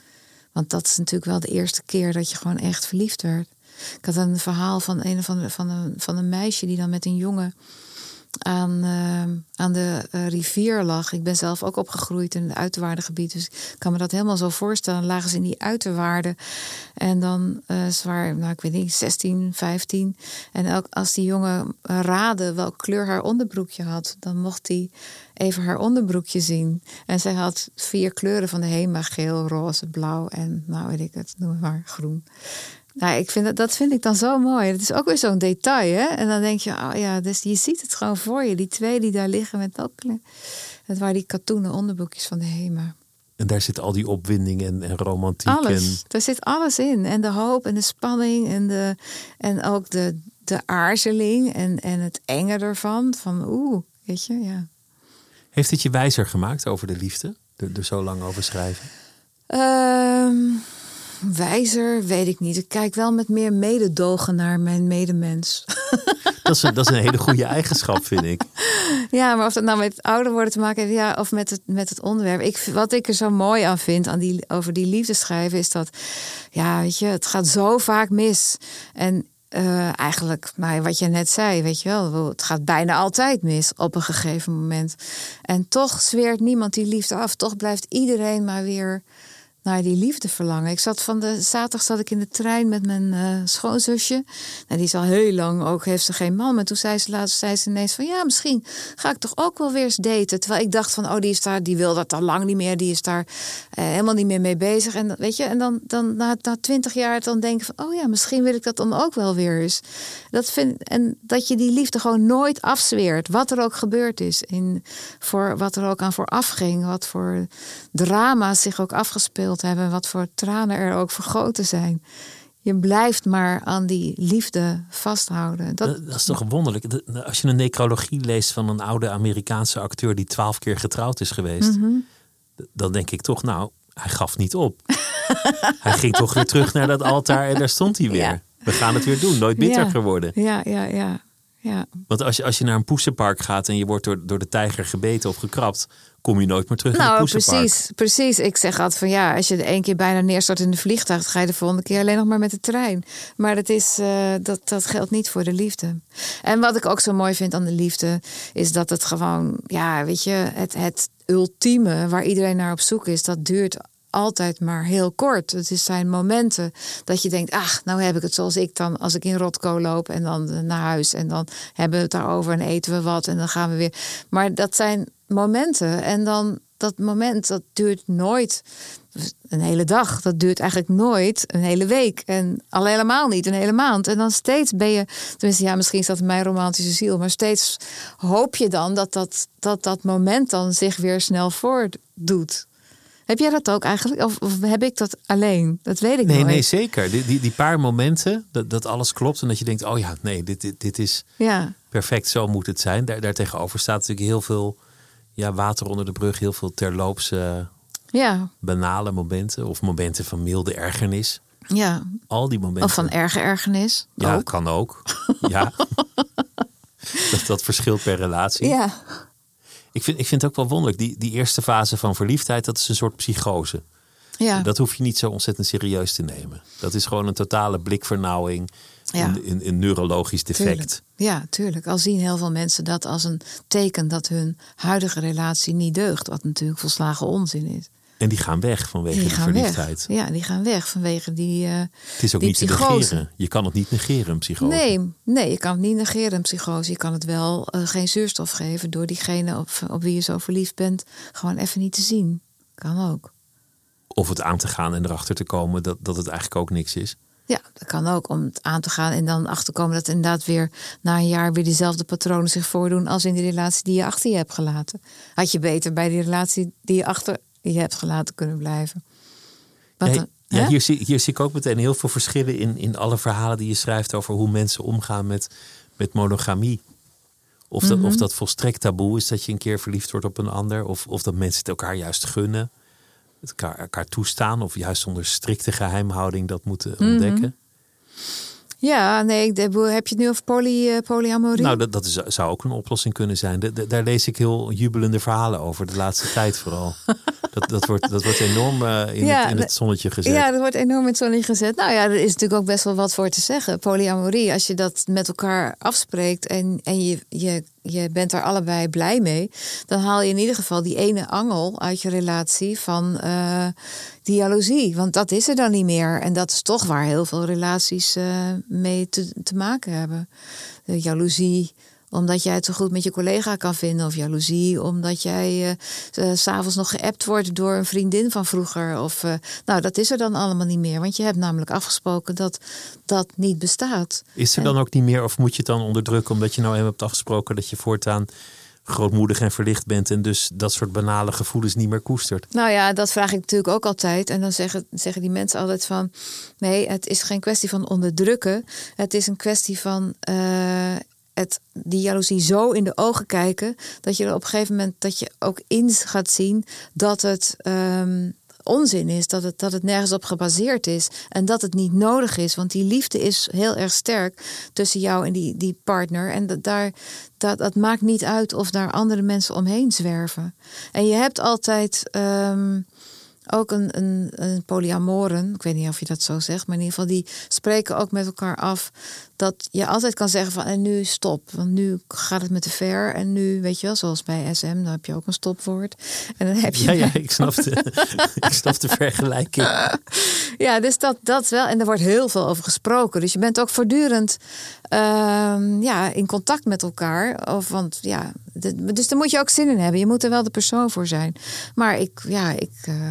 Want dat is natuurlijk wel de eerste keer dat je gewoon echt verliefd werd. Ik had een verhaal van een meisje die dan met een jongen aan de rivier lag. Ik ben zelf ook opgegroeid in het uiterwaardengebied. Dus ik kan me dat helemaal zo voorstellen. Lagen ze in die uiterwaarden. En dan zwaar, ik weet niet, 16, 15. En ook als die jongen raadde welke kleur haar onderbroekje had, dan mocht hij even haar onderbroekje zien. En zij had 4 kleuren van de Hema. Geel, roze, blauw en noem maar groen. Nou, dat vind ik dan zo mooi. Dat is ook weer zo'n detail, hè? En dan denk je, oh ja, dus je ziet het gewoon voor je. Die 2 die daar liggen met dat kleur. Dat waren die katoenen onderbroekjes van de Hema. En daar zit al die opwinding en romantiek. Alles, daar zit alles in. En de hoop en de spanning en ook de aarzeling en het enge ervan. Van weet je, ja. Heeft het je wijzer gemaakt over de liefde? Er zo lang over schrijven? Wijzer, weet ik niet. Ik kijk wel met meer mededogen naar mijn medemens. Dat is een hele goede eigenschap, vind ik. Ja, maar of dat nou met ouder worden te maken heeft... Ja, of met het onderwerp. Wat ik er zo mooi aan vind, over die liefde schrijven... is dat, ja, weet je, het gaat zo vaak mis. En eigenlijk, maar wat je net zei, weet je wel... het gaat bijna altijd mis op een gegeven moment. En toch zweert niemand die liefde af. Toch blijft iedereen maar weer... naar die liefde verlangen. Zaterdag zat ik in de trein met mijn schoonzusje. Nou, die is al heel lang ook, heeft ze geen man. Maar toen zei ze ineens van... ja, misschien ga ik toch ook wel weer eens daten. Terwijl ik dacht van, oh, die is daar, die wil dat al lang niet meer. Die is daar helemaal niet meer mee bezig. En weet je, en dan na 20 jaar dan denk ik van... oh ja, misschien wil ik dat dan ook wel weer eens. En dat je die liefde gewoon nooit afzweert. Wat er ook gebeurd is. Voor wat er ook aan vooraf ging. Wat voor drama's zich ook afgespeeld hebben, wat voor tranen er ook vergoten zijn. Je blijft maar aan die liefde vasthouden. Dat is toch wonderlijk. Als je een necrologie leest van een oude Amerikaanse acteur... die 12 keer getrouwd is geweest... Mm-hmm. Dan denk ik toch, nou, hij gaf niet op. Hij ging toch weer terug naar dat altaar en daar stond hij weer. Ja. We gaan het weer doen, nooit bitter geworden. Ja. Want als je naar een poesenpark gaat... en je wordt door de tijger gebeten of gekrapt... kom je nooit meer terug in het poesenpark. Precies. Ik zeg altijd van ja, als je 1 keer bijna neerstort in de vliegtuig... ga je de volgende keer alleen nog maar met de trein. Maar dat geldt niet voor de liefde. En wat ik ook zo mooi vind aan de liefde... is dat het gewoon, ja, weet je... het ultieme waar iedereen naar op zoek is... dat duurt altijd maar heel kort. Het zijn momenten dat je denkt... ach, nou heb ik het zoals ik dan... als ik in Rothko loop en dan naar huis... en dan hebben we het daarover en eten we wat... en dan gaan we weer... Maar dat zijn... momenten. En dan dat moment, dat duurt nooit een hele dag. Dat duurt eigenlijk nooit een hele week. En al helemaal niet een hele maand. En dan steeds ben je, tenminste ja, misschien is dat mijn romantische ziel. Maar steeds hoop je dan dat moment dan zich weer snel voordoet. Heb jij dat ook eigenlijk? Of heb ik dat alleen? Dat weet ik niet. Nee, zeker. Die paar momenten, dat alles klopt. En dat je denkt, oh ja, nee, dit is perfect. Zo moet het zijn. Daartegenover staat natuurlijk heel veel... ja, water onder de brug, heel veel terloops banale momenten. Of momenten van milde ergernis. Ja. Al die momenten. Of van erge ergernis. Ja, ook. Kan ook. Ja. Dat verschilt per relatie. Ja. Ik vind het ook wel wonderlijk. Die eerste fase van verliefdheid, dat is een soort psychose. Ja. Dat hoef je niet zo ontzettend serieus te nemen. Dat is gewoon een totale blikvernauwing. Ja. Een neurologisch defect. Tuurlijk. Ja, tuurlijk. Al zien heel veel mensen dat als een teken dat hun huidige relatie niet deugt. Wat natuurlijk volslagen onzin is. En die gaan weg vanwege die verliefdheid. Weg. Ja, die gaan weg vanwege die het is ook niet psychose. Te negeren. Je kan het niet negeren, een psychose. Nee, je kan het niet negeren, een psychose. Je kan het wel geen zuurstof geven door diegene op wie je zo verliefd bent. Gewoon even niet te zien. Kan ook. Of het aan te gaan en erachter te komen dat het eigenlijk ook niks is. Ja, dat kan ook, om het aan te gaan en dan achter te komen... dat inderdaad weer na een jaar weer diezelfde patronen zich voordoen... als in die relatie die je achter je hebt gelaten. Had je beter bij die relatie die je achter je hebt gelaten kunnen blijven. Hier zie ik ook meteen heel veel verschillen in alle verhalen die je schrijft... over hoe mensen omgaan met monogamie. Of dat volstrekt taboe is dat je een keer verliefd wordt op een ander... of dat mensen het elkaar juist gunnen. Het elkaar toestaan of juist onder strikte geheimhouding dat moeten ontdekken? Ja, nee, heb je het nu over polyamorie? Nou, dat zou ook een oplossing kunnen zijn. Daar lees ik heel jubelende verhalen over de laatste tijd vooral. Dat wordt enorm in het zonnetje gezet. Ja, dat wordt enorm in het zonnetje gezet. Nou ja, er is natuurlijk ook best wel wat voor te zeggen. Polyamorie, als je dat met elkaar afspreekt en je bent daar allebei blij mee... dan haal je in ieder geval die ene angel uit je relatie van die jaloezie. Want dat is er dan niet meer. En dat is toch waar heel veel relaties mee te maken hebben. De jaloezie omdat jij het zo goed met je collega kan vinden. Of jaloezie omdat jij 's avonds nog geappt wordt door een vriendin van vroeger. Of, nou, dat is er dan allemaal niet meer. Want je hebt namelijk afgesproken dat dat niet bestaat. Is er dan ook niet meer of moet je het dan onderdrukken? Omdat je nou even hebt afgesproken dat je voortaan... grootmoedig en verlicht bent en dus dat soort banale gevoelens niet meer koestert. Nou ja, dat vraag ik natuurlijk ook altijd. En dan zeggen die mensen altijd van... nee, het is geen kwestie van onderdrukken. Het is een kwestie van... die jaloezie zo in de ogen kijken... dat je er op een gegeven moment dat je ook in gaat zien... dat het onzin is, dat het nergens op gebaseerd is en dat het niet nodig is. Want die liefde is heel erg sterk tussen jou en die partner. En dat maakt niet uit of daar andere mensen omheen zwerven. En je hebt altijd ook een polyamoren, ik weet niet of je dat zo zegt, maar in ieder geval die spreken ook met elkaar af dat je altijd kan zeggen van en nu stop, want nu gaat het me te ver en nu, weet je wel, zoals bij SM, dan heb je ook een stopwoord en dan heb je ik snap de vergelijking. Ja, dus dat wel, en er wordt heel veel over gesproken, dus je bent ook voortdurend in contact met elkaar, dus daar moet je ook zin in hebben. Je moet er wel de persoon voor zijn. Maar ik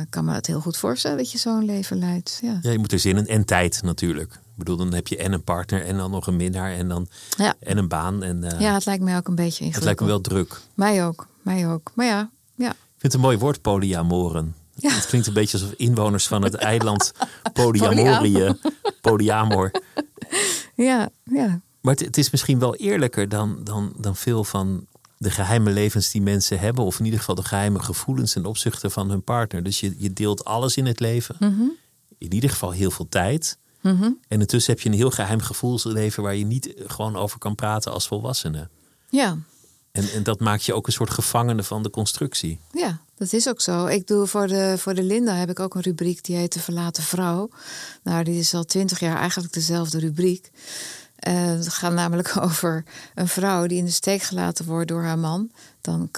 kan me dat heel goed voorstellen dat je zo'n leven leidt. Ja. Ja, je moet er zin in en tijd natuurlijk. Ik bedoel, dan heb je en een partner en dan nog een minnaar en dan en een baan. En, het lijkt mij ook een beetje ingewikkeld. Het lijkt me wel druk. Mij ook. Maar ja. Ik vind het een mooi woord, polyamoren. Ja. Het klinkt een beetje alsof inwoners van het eiland polyamor. Ja. Maar het is misschien wel eerlijker dan veel van de geheime levens die mensen hebben, of in ieder geval de geheime gevoelens ten opzichte van hun partner. Dus je deelt alles in het leven. Mm-hmm. In ieder geval heel veel tijd. Mm-hmm. En intussen heb je een heel geheim gevoelsleven waar je niet gewoon over kan praten als volwassene. Ja. En dat maakt je ook een soort gevangene van de constructie. Ja, dat is ook zo. Ik doe voor de Linda heb ik ook een rubriek die heet De Verlaten Vrouw. Nou, die is al 20 jaar eigenlijk dezelfde rubriek. Het gaat namelijk over een vrouw die in de steek gelaten wordt door haar man. Dan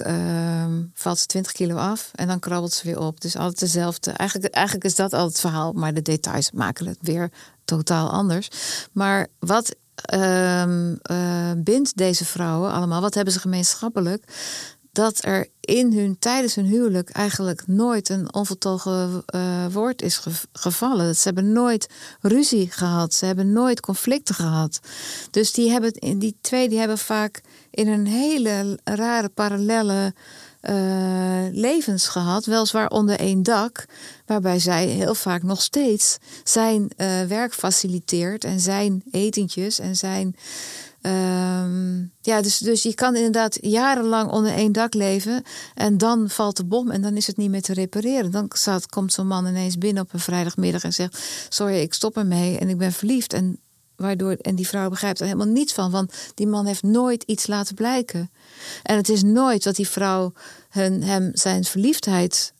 valt ze 20 kilo af en dan krabbelt ze weer op. Dus altijd dezelfde. Eigenlijk is dat al het verhaal. Maar de details maken het weer totaal anders. Maar wat bindt deze vrouwen allemaal? Wat hebben ze gemeenschappelijk? Dat er tijdens hun huwelijk eigenlijk nooit een onvertogen woord is gevallen. Ze hebben nooit ruzie gehad. Ze hebben nooit conflicten gehad. Dus die twee hebben vaak in een hele rare parallelle levens gehad. Weliswaar onder één dak. Waarbij zij heel vaak nog steeds zijn werk faciliteert. En zijn etentjes en zijn... Dus je kan inderdaad jarenlang onder één dak leven en dan valt de bom en dan is het niet meer te repareren. Dan komt zo'n man ineens binnen op een vrijdagmiddag en zegt: sorry, ik stop ermee en ik ben verliefd. En die vrouw begrijpt er helemaal niets van, want die man heeft nooit iets laten blijken. En het is nooit dat die vrouw hem zijn verliefdheid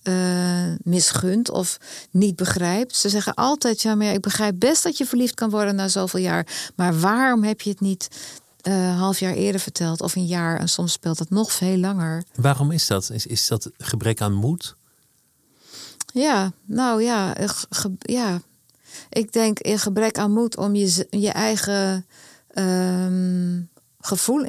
misgunt of niet begrijpt. Ze zeggen altijd, ja, maar ik begrijp best dat je verliefd kan worden na zoveel jaar. Maar waarom heb je het niet half jaar eerder verteld of een jaar? En soms speelt dat nog veel langer. Waarom is dat? Is dat gebrek aan moed? Ja, nou ja, ik denk in gebrek aan moed om je eigen gevoel,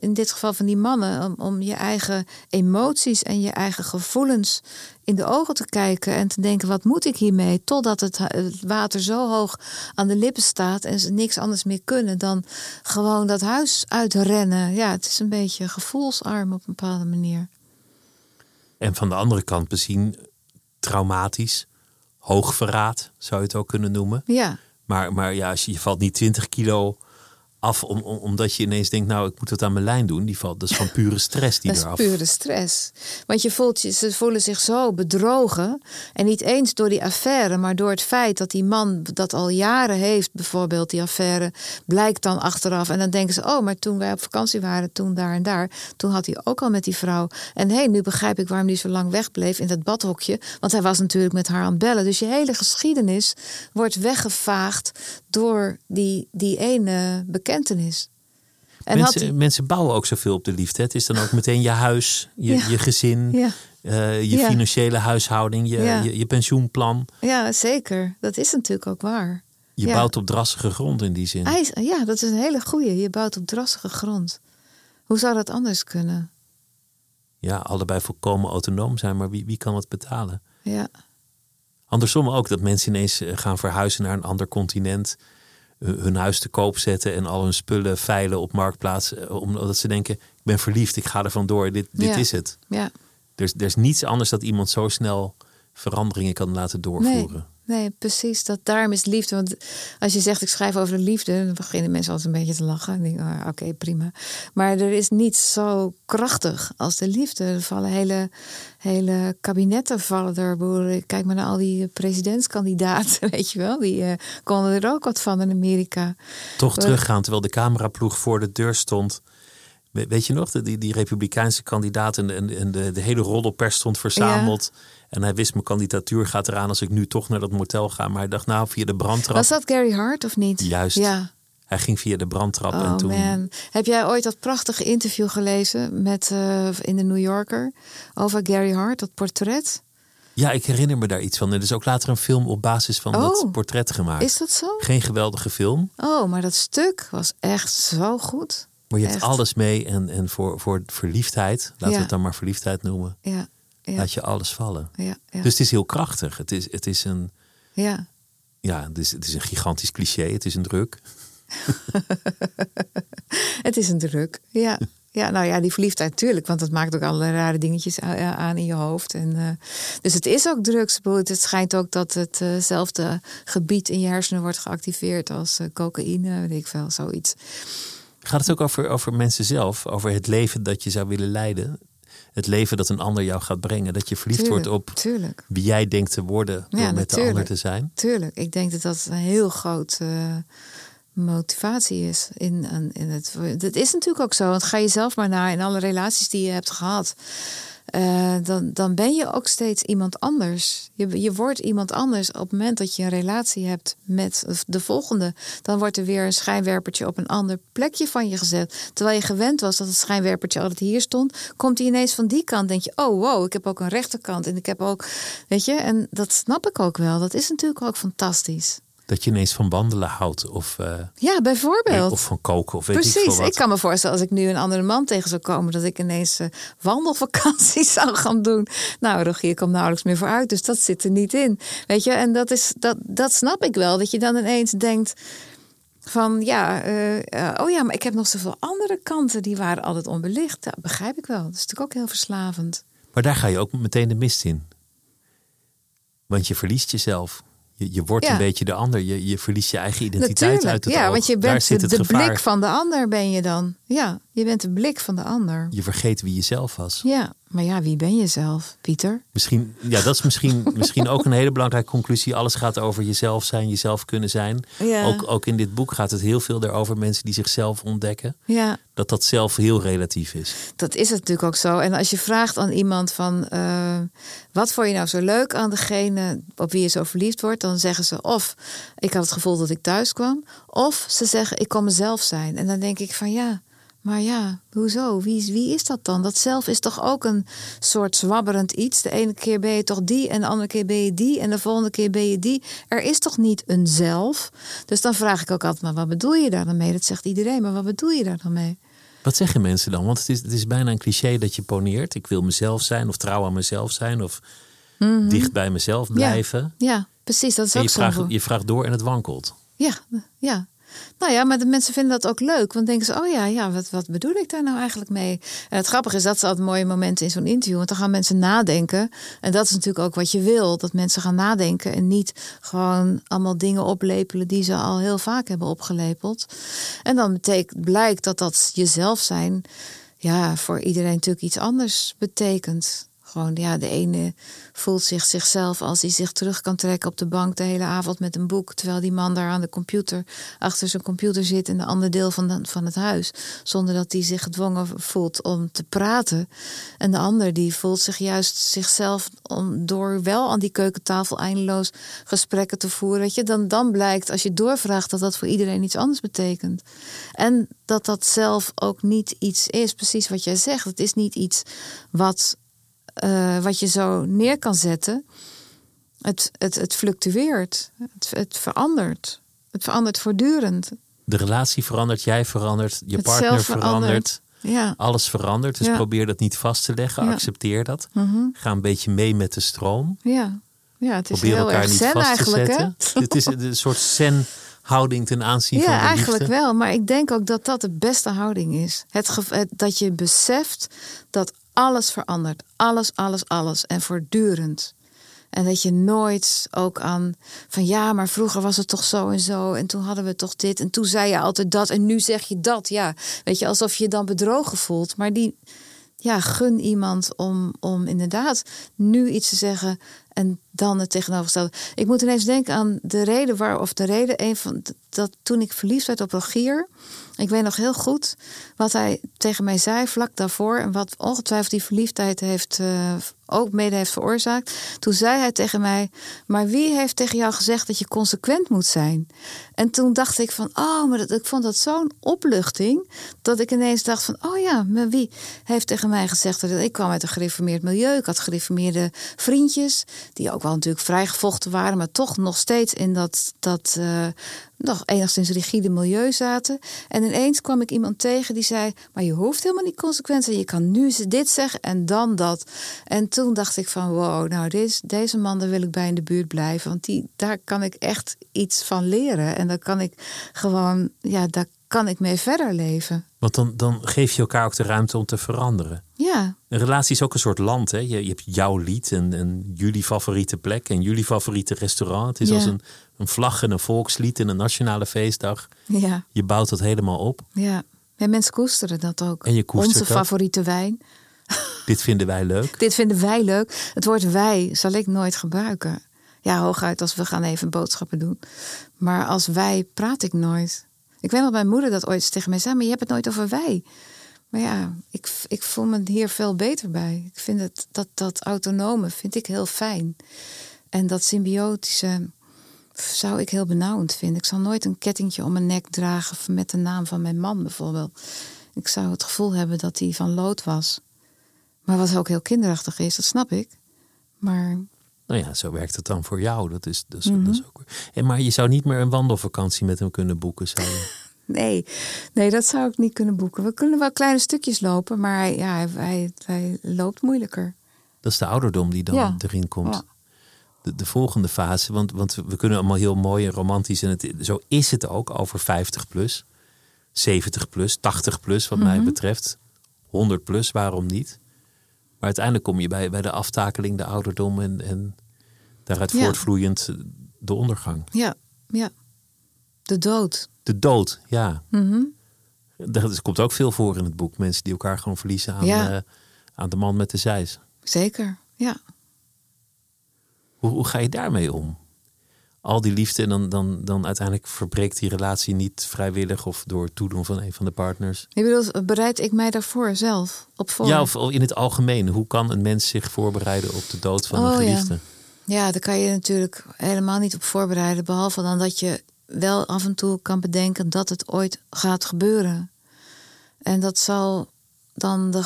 in dit geval van die mannen, om je eigen emoties en je eigen gevoelens in de ogen te kijken en te denken, wat moet ik hiermee? Totdat het water zo hoog aan de lippen staat en ze niks anders meer kunnen dan gewoon dat huis uitrennen. Ja, het is een beetje gevoelsarm op een bepaalde manier. En van de andere kant bezien, traumatisch. Hoogverraad, zou je het ook kunnen noemen. Ja. Maar ja, als je valt niet 20 kilo af omdat je ineens denkt, nou, ik moet het aan mijn lijn doen. Dat is van pure stress die eraf. Dat is pure stress. Want ze voelen zich zo bedrogen. En niet eens door die affaire, maar door het feit dat die man dat al jaren heeft, bijvoorbeeld die affaire, blijkt dan achteraf. En dan denken ze, oh, maar toen wij op vakantie waren, toen daar en daar, toen had hij ook al met die vrouw. En nu begrijp ik waarom hij zo lang wegbleef in dat badhokje. Want hij was natuurlijk met haar aan het bellen. Dus je hele geschiedenis wordt weggevaagd door die ene bekendheid. En mensen bouwen ook zoveel op de liefde. Het is dan ook meteen je huis, je gezin, je financiële huishouding, je pensioenplan. Ja, zeker. Dat is natuurlijk ook waar. Je bouwt op drassige grond in die zin. Ja, dat is een hele goeie. Je bouwt op drassige grond. Hoe zou dat anders kunnen? Ja, allebei volkomen autonoom zijn, maar wie kan het betalen? Ja. Andersom ook, dat mensen ineens gaan verhuizen naar een ander continent, hun huis te koop zetten en al hun spullen veilen op marktplaats, omdat ze denken, ik ben verliefd, ik ga er vandoor, dit is het. Ja. Er is niets anders dat iemand zo snel veranderingen kan laten doorvoeren. Nee, precies. Daarom is liefde. Want als je zegt, ik schrijf over de liefde, dan beginnen mensen altijd een beetje te lachen. En denken, oh, oké, prima. Maar er is niets zo krachtig als de liefde. Er vallen hele kabinetten vallen er. Kijk maar naar al die presidentskandidaten, weet je wel. Die konden er ook wat van in Amerika. Toch teruggaan, terwijl de cameraploeg voor de deur stond. Weet je nog, die republikeinse kandidaat en de hele roddelpers stond verzameld. Ja. En hij wist, mijn kandidatuur gaat eraan als ik nu toch naar dat motel ga. Maar hij dacht, nou, via de brandtrap. Was dat Gary Hart of niet? Juist. Ja. Hij ging via de brandtrap. Oh, en toen... man. Heb jij ooit dat prachtige interview gelezen met in de New Yorker over Gary Hart, dat portret? Ja, ik herinner me daar iets van. Er is ook later een film op basis van dat portret gemaakt. Is dat zo? Geen geweldige film. Oh, maar dat stuk was echt zo goed. Maar je hebt alles mee en voor verliefdheid, laten we het dan maar verliefdheid noemen, laat je alles vallen. Ja, ja. Dus het is heel krachtig. Het is een, het is een gigantisch cliché. Het is een druk. Het is een druk, ja. Ja, nou ja, die verliefdheid natuurlijk. Want dat maakt ook allerlei rare dingetjes aan in je hoofd. En, dus het is ook drugs. Het schijnt ook dat hetzelfde gebied in je hersenen wordt geactiveerd als cocaïne, weet ik veel, zoiets. Gaat het ook over mensen zelf? Over het leven dat je zou willen leiden? Het leven dat een ander jou gaat brengen? Dat je verliefd wordt op wie jij denkt te worden door met de ander te zijn? Tuurlijk. Ik denk dat dat een heel groot... motivatie is. In het, dat is natuurlijk ook zo. Want ga je zelf maar na in alle relaties die je hebt gehad. Dan ben je ook steeds iemand anders. Je wordt iemand anders op het moment dat je een relatie hebt met de volgende. Dan wordt er weer een schijnwerpertje op een ander plekje van je gezet. Terwijl je gewend was dat het schijnwerpertje altijd hier stond. Komt hij ineens van die kant. Denk je, oh wow, ik heb ook een rechterkant. En ik heb ook, weet je. En dat snap ik ook wel. Dat is natuurlijk ook fantastisch. Dat je ineens van wandelen houdt. Of, bijvoorbeeld. Of van koken. Of weet precies, ik veel wat. Ik kan me voorstellen als ik nu een andere man tegen zou komen. Dat ik ineens wandelvakanties zou gaan doen. Nou, Rogier komt nauwelijks meer vooruit. Dus dat zit er niet in. Weet je, en dat snap ik wel. Dat je dan ineens denkt van maar ik heb nog zoveel andere kanten. Die waren altijd onbelicht. Dat begrijp ik wel. Dat is natuurlijk ook heel verslavend. Maar daar ga je ook meteen de mist in. Want je verliest jezelf. Je wordt een beetje de ander. Je verliest je eigen identiteit uit het oog. Want je bent de blik van de ander ben je dan. Ja, je bent de blik van de ander. Je vergeet wie je zelf was. Ja, maar ja, wie ben je zelf, Pieter? Dat is misschien ook een hele belangrijke conclusie. Alles gaat over jezelf zijn, jezelf kunnen zijn. Ja. Ook in dit boek gaat het heel veel over mensen die zichzelf ontdekken. Ja. Dat zelf heel relatief is. Dat is het natuurlijk ook zo. En als je vraagt aan iemand van... wat vond je nou zo leuk aan degene op wie je zo verliefd wordt? Dan zeggen ze of ik had het gevoel dat ik thuis kwam. Of ze zeggen ik kon mezelf zijn. En dan denk ik van maar hoezo? Wie is dat dan? Dat zelf is toch ook een soort zwabberend iets. De ene keer ben je toch die en de andere keer ben je die en de volgende keer ben je die. Er is toch niet een zelf? Dus dan vraag ik ook altijd, maar wat bedoel je daar dan mee? Dat zegt iedereen, maar wat bedoel je daar dan mee? Wat zeggen mensen dan? Want het is bijna een cliché dat je poneert. Ik wil mezelf zijn of trouw aan mezelf zijn of dicht bij mezelf blijven. Ja, precies. Dat is ook zo. Je vraagt door en het wankelt. Ja. Nou ja, maar de mensen vinden dat ook leuk. Want denken ze, wat bedoel ik daar nou eigenlijk mee? En het grappige is, dat ze altijd mooie momenten in zo'n interview. Want dan gaan mensen nadenken. En dat is natuurlijk ook wat je wil. Dat mensen gaan nadenken en niet gewoon allemaal dingen oplepelen die ze al heel vaak hebben opgelepeld. En dan blijkt dat jezelf zijn voor iedereen natuurlijk iets anders betekent. Gewoon, de ene voelt zichzelf als hij zich terug kan trekken op de bank de hele avond met een boek. Terwijl die man daar aan de computer, achter zijn computer zit in een ander deel van het huis. Zonder dat hij zich gedwongen voelt om te praten. En de ander die voelt zich juist zichzelf door wel aan die keukentafel eindeloos gesprekken te voeren. Weet je? Dan blijkt als je doorvraagt dat voor iedereen iets anders betekent. En dat zelf ook niet iets is, precies wat jij zegt. Het is niet iets wat je zo neer kan zetten, het fluctueert. Het verandert. Het verandert voortdurend. De relatie verandert, jij verandert, je het partner verandert. Ja. Alles verandert. Dus probeer dat niet vast te leggen. Ja. Accepteer dat. Mm-hmm. Ga een beetje mee met de stroom. Ja, het is probeer heel erg zen eigenlijk. Hè? Het is een soort zen houding ten aanzien van de liefde. Ja, eigenlijk wel. Maar ik denk ook dat dat de beste houding is. Dat je beseft dat alles verandert. Alles. En voortdurend. En dat je nooit ook aan van ja, maar vroeger was het toch zo. En toen hadden we toch dit. En toen zei je altijd dat. En nu zeg je dat. Ja, weet je, alsof je dan bedrogen voelt. Maar die, ja, gun iemand om inderdaad nu iets te zeggen. En dan het tegenovergestelde. Ik moet ineens denken aan de reden dat toen ik verliefd werd op Rogier. Ik weet nog heel goed wat hij tegen mij zei vlak daarvoor. En wat ongetwijfeld die verliefdheid ook mede heeft veroorzaakt. Toen zei hij tegen mij, maar wie heeft tegen jou gezegd dat je consequent moet zijn? En toen dacht ik van, ik vond dat zo'n opluchting. Dat ik ineens dacht van, maar wie heeft tegen mij gezegd? Dat ik kwam uit een gereformeerd milieu. Ik had gereformeerde vriendjes. Die ook wel natuurlijk vrijgevochten waren. Maar toch nog steeds in dat nog enigszins rigide milieu zaten. En ineens kwam ik iemand tegen die zei, maar je hoeft helemaal niet consequent zijn. Je kan nu dit zeggen en dan dat. En toen dacht ik van, wow, nou deze man, daar wil ik bij in de buurt blijven. Want daar kan ik echt iets van leren. En daar kan ik gewoon, daar kan ik mee verder leven. Want dan geef je elkaar ook de ruimte om te veranderen. Ja. Een relatie is ook een soort land. Hè? Je hebt jouw lied en jullie favoriete plek en jullie favoriete restaurant. Het is als een vlag en een volkslied en een nationale feestdag. Ja. Je bouwt dat helemaal op. Ja, en mensen koesteren dat ook. En je koestert onze favoriete wijn. Dit vinden wij leuk. Dit vinden wij leuk. Het woord wij zal ik nooit gebruiken. Ja, hooguit als we gaan even boodschappen doen. Maar als wij praat ik nooit. Ik weet nog mijn moeder dat ooit tegen mij zei, maar je hebt het nooit over wij. Maar ja, ik voel me hier veel beter bij. Ik vind het, dat autonome vind ik heel fijn. En dat symbiotische zou ik heel benauwend vinden. Ik zal nooit een kettingje om mijn nek dragen met de naam van mijn man bijvoorbeeld. Ik zou het gevoel hebben dat hij van lood was. Maar wat ook heel kinderachtig is, dat snap ik. Maar... Nou ja, zo werkt het dan voor jou. Dat is ook... Maar je zou niet meer een wandelvakantie met hem kunnen boeken, zou je? Nee, dat zou ik niet kunnen boeken. We kunnen wel kleine stukjes lopen, maar hij loopt moeilijker. Dat is de ouderdom die dan erin komt. Ja. De volgende fase, want we kunnen allemaal heel mooi en romantisch. En zo is het ook over 50 plus, 70 plus, 80 plus wat mij betreft. 100 plus, waarom niet? Maar uiteindelijk kom je bij de aftakeling, de ouderdom en daaruit voortvloeiend de ondergang. Ja. De dood. De dood, ja. Mm-hmm. Dat komt ook veel voor in het boek. Mensen die elkaar gewoon verliezen aan de man met de zeis. Zeker, ja. Hoe ga je daarmee om? Al die liefde en dan uiteindelijk verbreekt die relatie niet vrijwillig of door het toedoen van een van de partners. Je bedoelt, bereid ik mij daarvoor zelf op voor? Ja, of in het algemeen. Hoe kan een mens zich voorbereiden op de dood van een geliefde? Ja, daar kan je natuurlijk helemaal niet op voorbereiden. Behalve dan dat je wel af en toe kan bedenken dat het ooit gaat gebeuren. En dat zal dan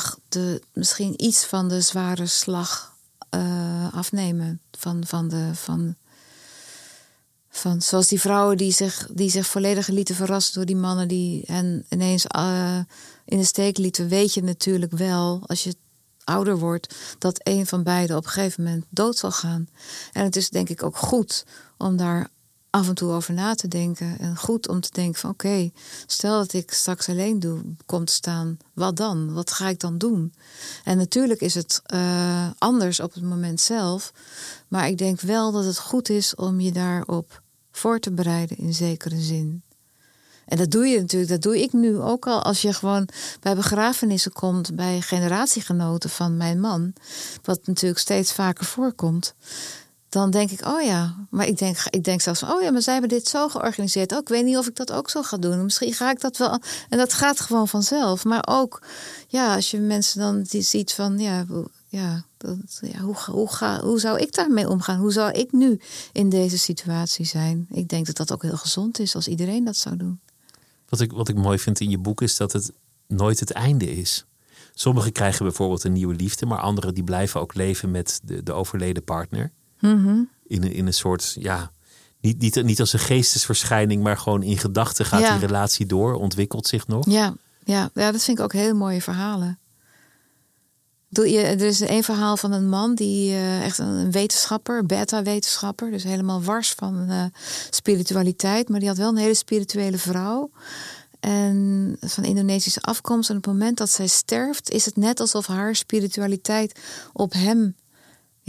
misschien iets van de zware slag afnemen van zoals die vrouwen die zich volledig lieten verrassen door die mannen die hen ineens in de steek lieten, weet je natuurlijk wel, als je ouder wordt, dat een van beiden op een gegeven moment dood zal gaan. En het is denk ik ook goed om daar af en toe over na te denken. En goed om te denken van oké, stel dat ik straks alleen kom te staan, wat dan? Wat ga ik dan doen? En natuurlijk is het anders op het moment zelf. Maar ik denk wel dat het goed is om je daarop voor te bereiden in zekere zin. En dat doe je natuurlijk, dat doe ik nu ook al. Als je gewoon bij begrafenissen komt, bij generatiegenoten van mijn man. Wat natuurlijk steeds vaker voorkomt. Dan denk ik, maar ik denk zelfs van, maar zij hebben dit zo georganiseerd. Ik weet niet of ik dat ook zo ga doen. Misschien ga ik dat wel. En dat gaat gewoon vanzelf. Maar ook, als je mensen dan die ziet van, hoe zou ik daarmee omgaan? Hoe zou ik nu in deze situatie zijn? Ik denk dat dat ook heel gezond is als iedereen dat zou doen. Wat ik mooi vind in je boek is dat het nooit het einde is. Sommigen krijgen bijvoorbeeld een nieuwe liefde, maar anderen die blijven ook leven met de overleden partner. Mm-hmm. In een soort, niet als een geestesverschijning, maar gewoon in gedachten gaat die relatie door, ontwikkelt zich nog. Ja, dat vind ik ook heel mooie verhalen. Er is een verhaal van een man die echt een wetenschapper, beta-wetenschapper, dus helemaal wars van spiritualiteit, maar die had wel een hele spirituele vrouw. En van Indonesische afkomst. En op het moment dat zij sterft, is het net alsof haar spiritualiteit op hem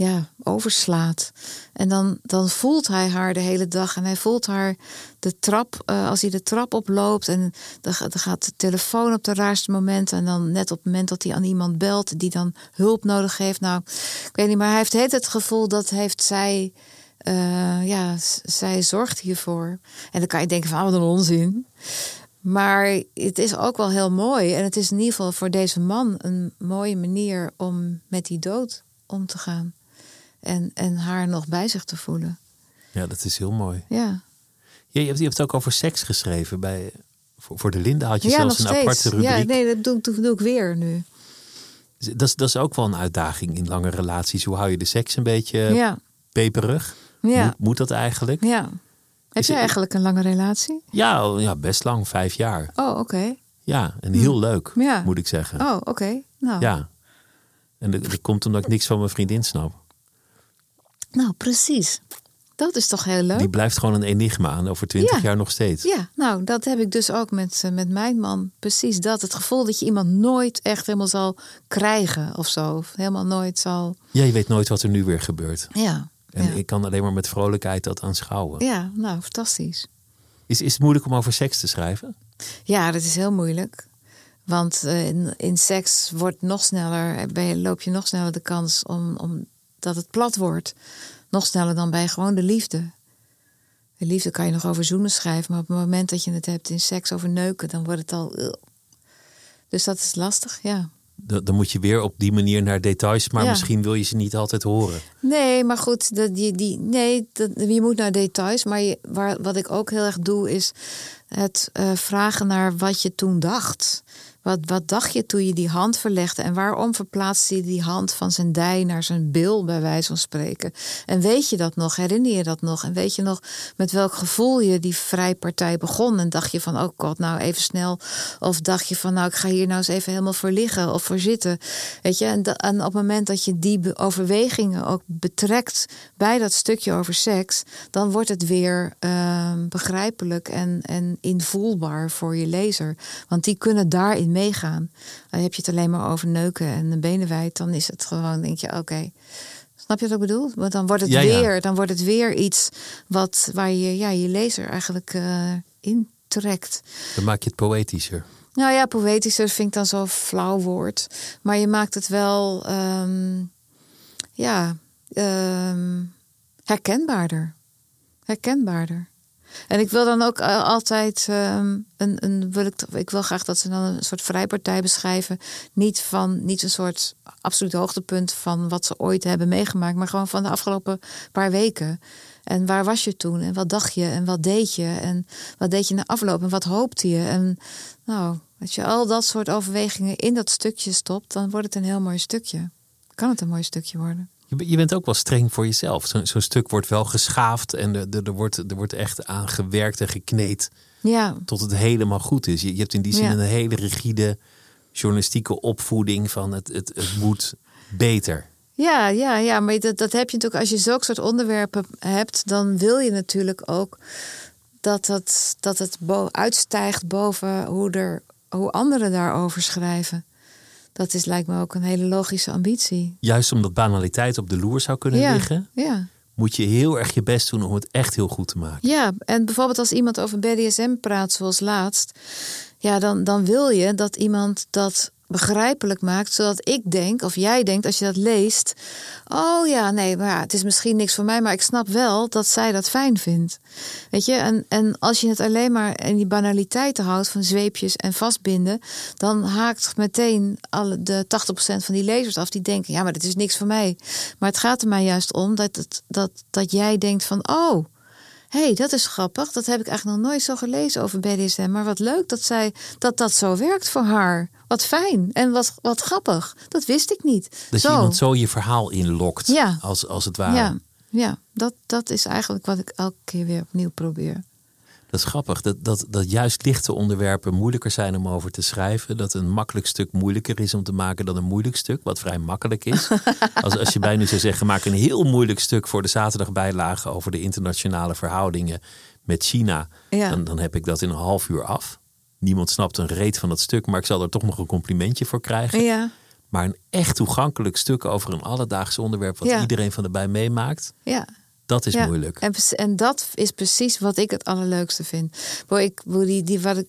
ja, overslaat. En dan voelt hij haar de hele dag. En hij voelt haar de trap, als hij de trap oploopt. En dan gaat de telefoon op de raarste moment. En dan net op het moment dat hij aan iemand belt die dan hulp nodig heeft. Nou, ik weet niet, maar hij heeft het gevoel dat heeft zij... zij zorgt hiervoor. En dan kan je denken van, wat een onzin. Maar het is ook wel heel mooi. En het is in ieder geval voor deze man een mooie manier om met die dood om te gaan. En haar nog bij zich te voelen. Ja, dat is heel mooi. Ja. Je hebt het ook over seks geschreven. Voor de Linda had je zelfs een aparte rubriek. Ja, nee, dat doe ik weer nu. Dat is ook wel een uitdaging in lange relaties. Hoe hou je de seks een beetje peperig? Ja. Moet dat eigenlijk? Ja. Heb je eigenlijk een lange relatie? Ja, best lang. 5 jaar. Oh, oké. Ja, en heel leuk, moet ik zeggen. Oh, oké. Nou. Ja. En dat komt omdat ik niks van mijn vriendin snap. Nou, precies. Dat is toch heel leuk? Die blijft gewoon een enigma aan over 20 jaar nog steeds. Ja, nou, dat heb ik dus ook met mijn man. Precies dat. Het gevoel dat je iemand nooit echt helemaal zal krijgen of zo. Of helemaal nooit zal... Ja, je weet nooit wat er nu weer gebeurt. Ja. En ik kan alleen maar met vrolijkheid dat aanschouwen. Ja, nou, fantastisch. Is het moeilijk om over seks te schrijven? Ja, dat is heel moeilijk. Want in seks wordt nog sneller, loop je nog sneller de kans om dat het plat wordt. Nog sneller dan bij gewoon de liefde. De liefde kan je nog over zoenen schrijven. Maar op het moment dat je het hebt in seks over neuken, dan wordt het al... Dus dat is lastig, ja. Dan moet je weer op die manier naar details. Maar misschien wil je ze niet altijd horen. Nee, maar goed. Je moet naar details. Maar wat ik ook heel erg doe is het vragen naar wat je toen dacht. Wat dacht je toen je die hand verlegde? En waarom verplaatste je die hand van zijn dij naar zijn bil, bij wijze van spreken? En weet je dat nog? Herinner je dat nog? En weet je nog met welk gevoel je die vrijpartij begon? En dacht je van, oh god, nou even snel. Of dacht je van, nou ik ga hier nou eens even helemaal voor liggen of voor zitten. Weet je? En op het moment dat je die overwegingen ook betrekt bij dat stukje over seks, dan wordt het weer begrijpelijk en invoelbaar voor je lezer. Want die kunnen daarin meegaan. Dan heb je het alleen maar over neuken en benenwijd, dan is het gewoon, denk je, oké. Snap je wat ik bedoel? Want dan wordt het weer iets waar je je lezer eigenlijk intrekt. Dan maak je het poëtischer. Nou ja, poëtischer vind ik dan zo'n flauw woord. Maar je maakt het wel herkenbaarder. En ik wil dan ook altijd ik wil graag dat ze dan een soort vrijpartij beschrijven. Niet een soort absoluut hoogtepunt van wat ze ooit hebben meegemaakt, maar gewoon van de afgelopen paar weken. En waar was je toen? En wat dacht je? En wat deed je? En wat deed je na afloop? En wat hoopte je? En nou, als je al dat soort overwegingen in dat stukje stopt, dan wordt het een heel mooi stukje. Kan het een mooi stukje worden? Je bent ook wel streng voor jezelf. Zo'n stuk wordt wel geschaafd en er wordt echt aan gewerkt en gekneed. Ja. Tot het helemaal goed is. Je hebt in die zin een hele rigide journalistieke opvoeding van het moet beter. Ja, maar dat heb je natuurlijk. Als je zulke soort onderwerpen hebt, dan wil je natuurlijk ook dat het uitstijgt boven hoe anderen daarover schrijven. Dat is lijkt me ook een hele logische ambitie. Juist omdat banaliteit op de loer zou kunnen liggen... Ja. Moet je heel erg je best doen om het echt heel goed te maken. Ja, en bijvoorbeeld als iemand over BDSM praat zoals laatst... ja, dan wil je dat iemand dat begrijpelijk maakt... zodat ik denk, of jij denkt, als je dat leest... oh ja, nee, maar het is misschien niks voor mij... maar ik snap wel dat zij dat fijn vindt. Weet je, en als je het alleen maar in die banaliteiten houdt... van zweepjes en vastbinden... dan haakt meteen de 80% van die lezers af... die denken, ja, maar dat is niks voor mij. Maar het gaat er mij juist om dat jij denkt van... oh, hey, dat is grappig, dat heb ik eigenlijk nog nooit zo gelezen over BDSM... maar wat leuk dat zij dat zo werkt voor haar... Wat fijn en wat grappig. Dat wist ik niet. Dat je iemand zo je verhaal inlokt, als het ware. Ja, dat is eigenlijk wat ik elke keer weer opnieuw probeer. Dat is grappig, dat juist lichte onderwerpen moeilijker zijn om over te schrijven. Dat een makkelijk stuk moeilijker is om te maken dan een moeilijk stuk. Wat vrij makkelijk is. Als je bijna zou zeggen, maak een heel moeilijk stuk voor de zaterdagbijlage... over de internationale verhoudingen met China. Ja. Dan heb ik dat in een half uur af. Niemand snapt een reet van dat stuk, maar ik zal er toch nog een complimentje voor krijgen. Ja. Maar een echt toegankelijk stuk over een alledaags onderwerp wat iedereen van erbij meemaakt. Ja. Dat is moeilijk. En dat is precies wat ik het allerleukste vind. Boy, ik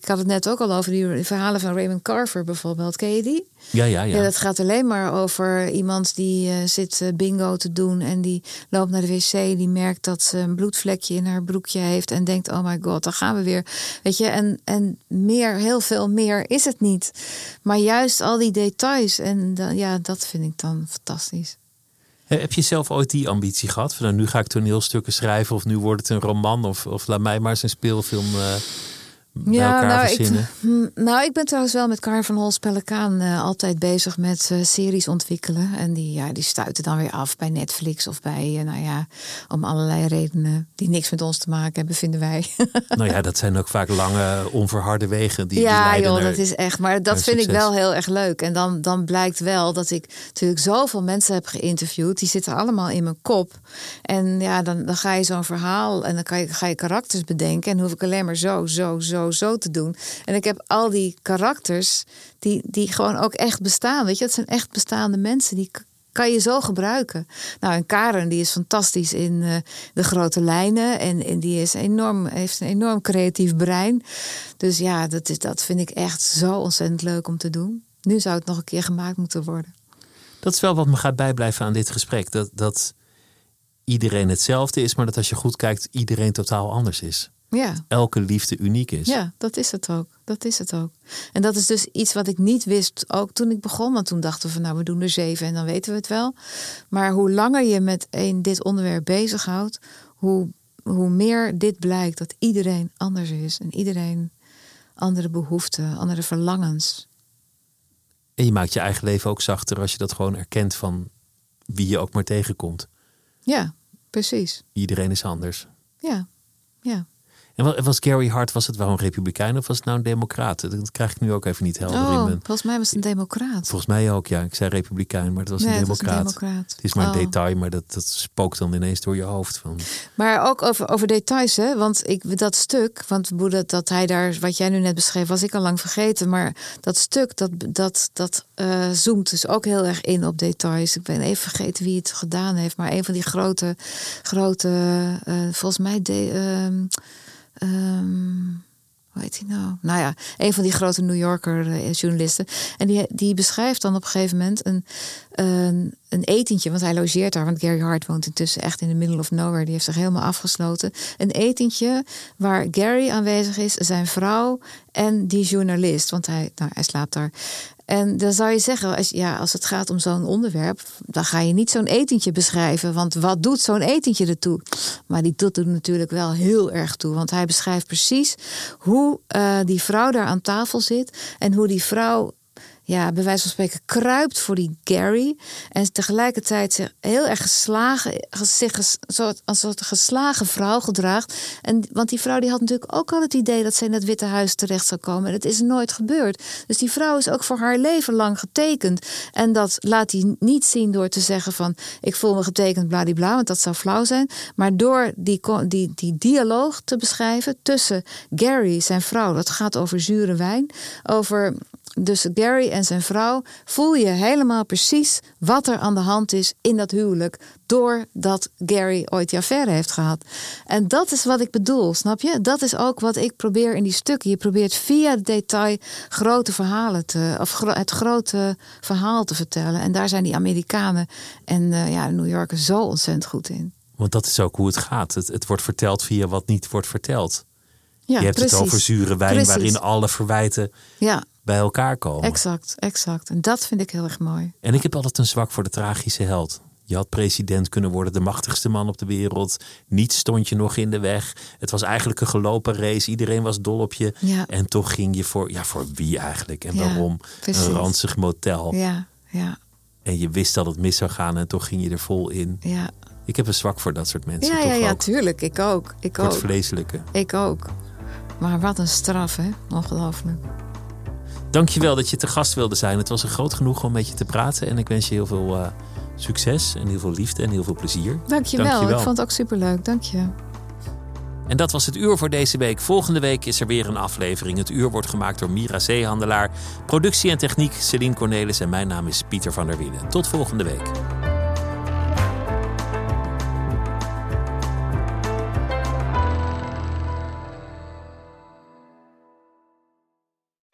had het net ook al over die verhalen van Raymond Carver bijvoorbeeld. Ken je die? Ja. Dat gaat alleen maar over iemand die zit bingo te doen. En die loopt naar de wc. Die merkt dat ze een bloedvlekje in haar broekje heeft. En denkt, oh my god, dan gaan we weer. Weet je, en meer, heel veel meer is het niet. Maar juist al die details. En dat vind ik dan fantastisch. Heb je zelf ooit die ambitie gehad? Van, nu ga ik toneelstukken schrijven of nu wordt het een roman. Of laat mij maar eens een speelfilm bij elkaar verzinnen. Ik ben trouwens wel met Carl van Hols Pellekaan altijd bezig met series ontwikkelen. En die stuiten dan weer af bij Netflix of bij, om allerlei redenen die niks met ons te maken hebben, vinden wij. Dat zijn ook vaak lange, onverharde wegen. Die leiden naar dat is echt. Maar dat vind ik wel heel erg leuk. En dan blijkt wel dat ik natuurlijk zoveel mensen heb geïnterviewd. Die zitten allemaal in mijn kop. En dan ga je zo'n verhaal en dan ga je karakters bedenken. En hoef ik alleen maar zo te doen. En ik heb al die karakters die gewoon ook echt bestaan. Weet je, dat zijn echt bestaande mensen. Die kan je zo gebruiken. Nou, en Karen, die is fantastisch in de grote lijnen. En die is heeft een enorm creatief brein. Dus dat vind ik echt zo ontzettend leuk om te doen. Nu zou het nog een keer gemaakt moeten worden. Dat is wel wat me gaat bijblijven aan dit gesprek. Dat iedereen hetzelfde is, maar dat als je goed kijkt, iedereen totaal anders is. Ja. Elke liefde uniek is. Ja, dat is het ook. En dat is dus iets wat ik niet wist, ook toen ik begon. Want toen dachten we van, we doen er 7 en dan weten we het wel. Maar hoe langer je met dit onderwerp bezighoudt, hoe meer dit blijkt dat iedereen anders is. En iedereen andere behoeften, andere verlangens. En je maakt je eigen leven ook zachter als je dat gewoon erkent van wie je ook maar tegenkomt. Ja, precies. Iedereen is anders. Ja. En was Gary Hart, was het wel een republikein of was het nou een democraat? Dat krijg ik nu ook even niet helder in. Volgens mij was het een democraat. Volgens mij ook, ja. Ik zei republikein, maar het was een democraat. Het is maar een detail, maar dat spookt dan ineens door je hoofd. Maar ook over details, hè. Want dat stuk, want dat hij daar, wat jij nu net beschreef, was ik al lang vergeten. Maar dat stuk, dat zoomt dus ook heel erg in op details. Ik ben even vergeten wie het gedaan heeft. Maar een van die grote volgens mij... hoe heet hij nou? Nou ja, een van die grote New Yorker journalisten. En die beschrijft dan op een gegeven moment een etentje. Want hij logeert daar. Want Gary Hart woont intussen echt in the middle of nowhere. Die heeft zich helemaal afgesloten. Een etentje waar Gary aanwezig is. Zijn vrouw en die journalist. Want hij slaapt daar. En dan zou je zeggen, als het gaat om zo'n onderwerp, dan ga je niet zo'n etentje beschrijven. Want wat doet zo'n etentje ertoe? Maar dat doet natuurlijk wel heel erg toe. Want hij beschrijft precies hoe die vrouw daar aan tafel zit. En hoe die vrouw, bij wijze van spreken, kruipt voor die Gary. En tegelijkertijd zich heel erg als een geslagen vrouw gedraagt. Want die vrouw die had natuurlijk ook al het idee dat ze in het Witte Huis terecht zou komen. En dat is nooit gebeurd. Dus die vrouw is ook voor haar leven lang getekend. En dat laat hij niet zien door te zeggen van, ik voel me getekend, bladibla, want dat zou flauw zijn. Maar door die dialoog te beschrijven tussen Gary, zijn vrouw, dat gaat over zure wijn, over... Dus Gary en zijn vrouw, voel je helemaal precies wat er aan de hand is in dat huwelijk. Doordat Gary ooit die affaire heeft gehad. En dat is wat ik bedoel, snap je? Dat is ook wat ik probeer in die stukken. Je probeert via het detail het grote verhaal te vertellen. En daar zijn die Amerikanen en de New Yorkers zo ontzettend goed in. Want dat is ook hoe het gaat. Het wordt verteld via wat niet wordt verteld. Ja, je hebt precies. Het over zure wijn precies. Waarin alle verwijten... Ja. Bij elkaar komen. Exact. En dat vind ik heel erg mooi. En ik heb altijd een zwak voor de tragische held. Je had president kunnen worden, de machtigste man op de wereld. Niets stond je nog in de weg. Het was eigenlijk een gelopen race. Iedereen was dol op je. Ja. En toch ging je voor wie eigenlijk? En waarom? Precies. Een ranzig motel. Ja. En je wist dat het mis zou gaan en toch ging je er vol in. Ja. Ik heb een zwak voor dat soort mensen. Ja, tuurlijk. Ik ook. Voor het vleeselijke. Ik ook. Maar wat een straf, hè? Ongelooflijk. Dankjewel dat je te gast wilde zijn. Het was een groot genoegen om met je te praten. En ik wens je heel veel succes en heel veel liefde en heel veel plezier. Dankjewel. Ik vond het ook superleuk. Dank je. En dat was Het Uur voor deze week. Volgende week is er weer een aflevering. Het Uur wordt gemaakt door Mira Zeehandelaar. Productie en techniek Céline Cornelis en mijn naam is Pieter van der Wielen. Tot volgende week.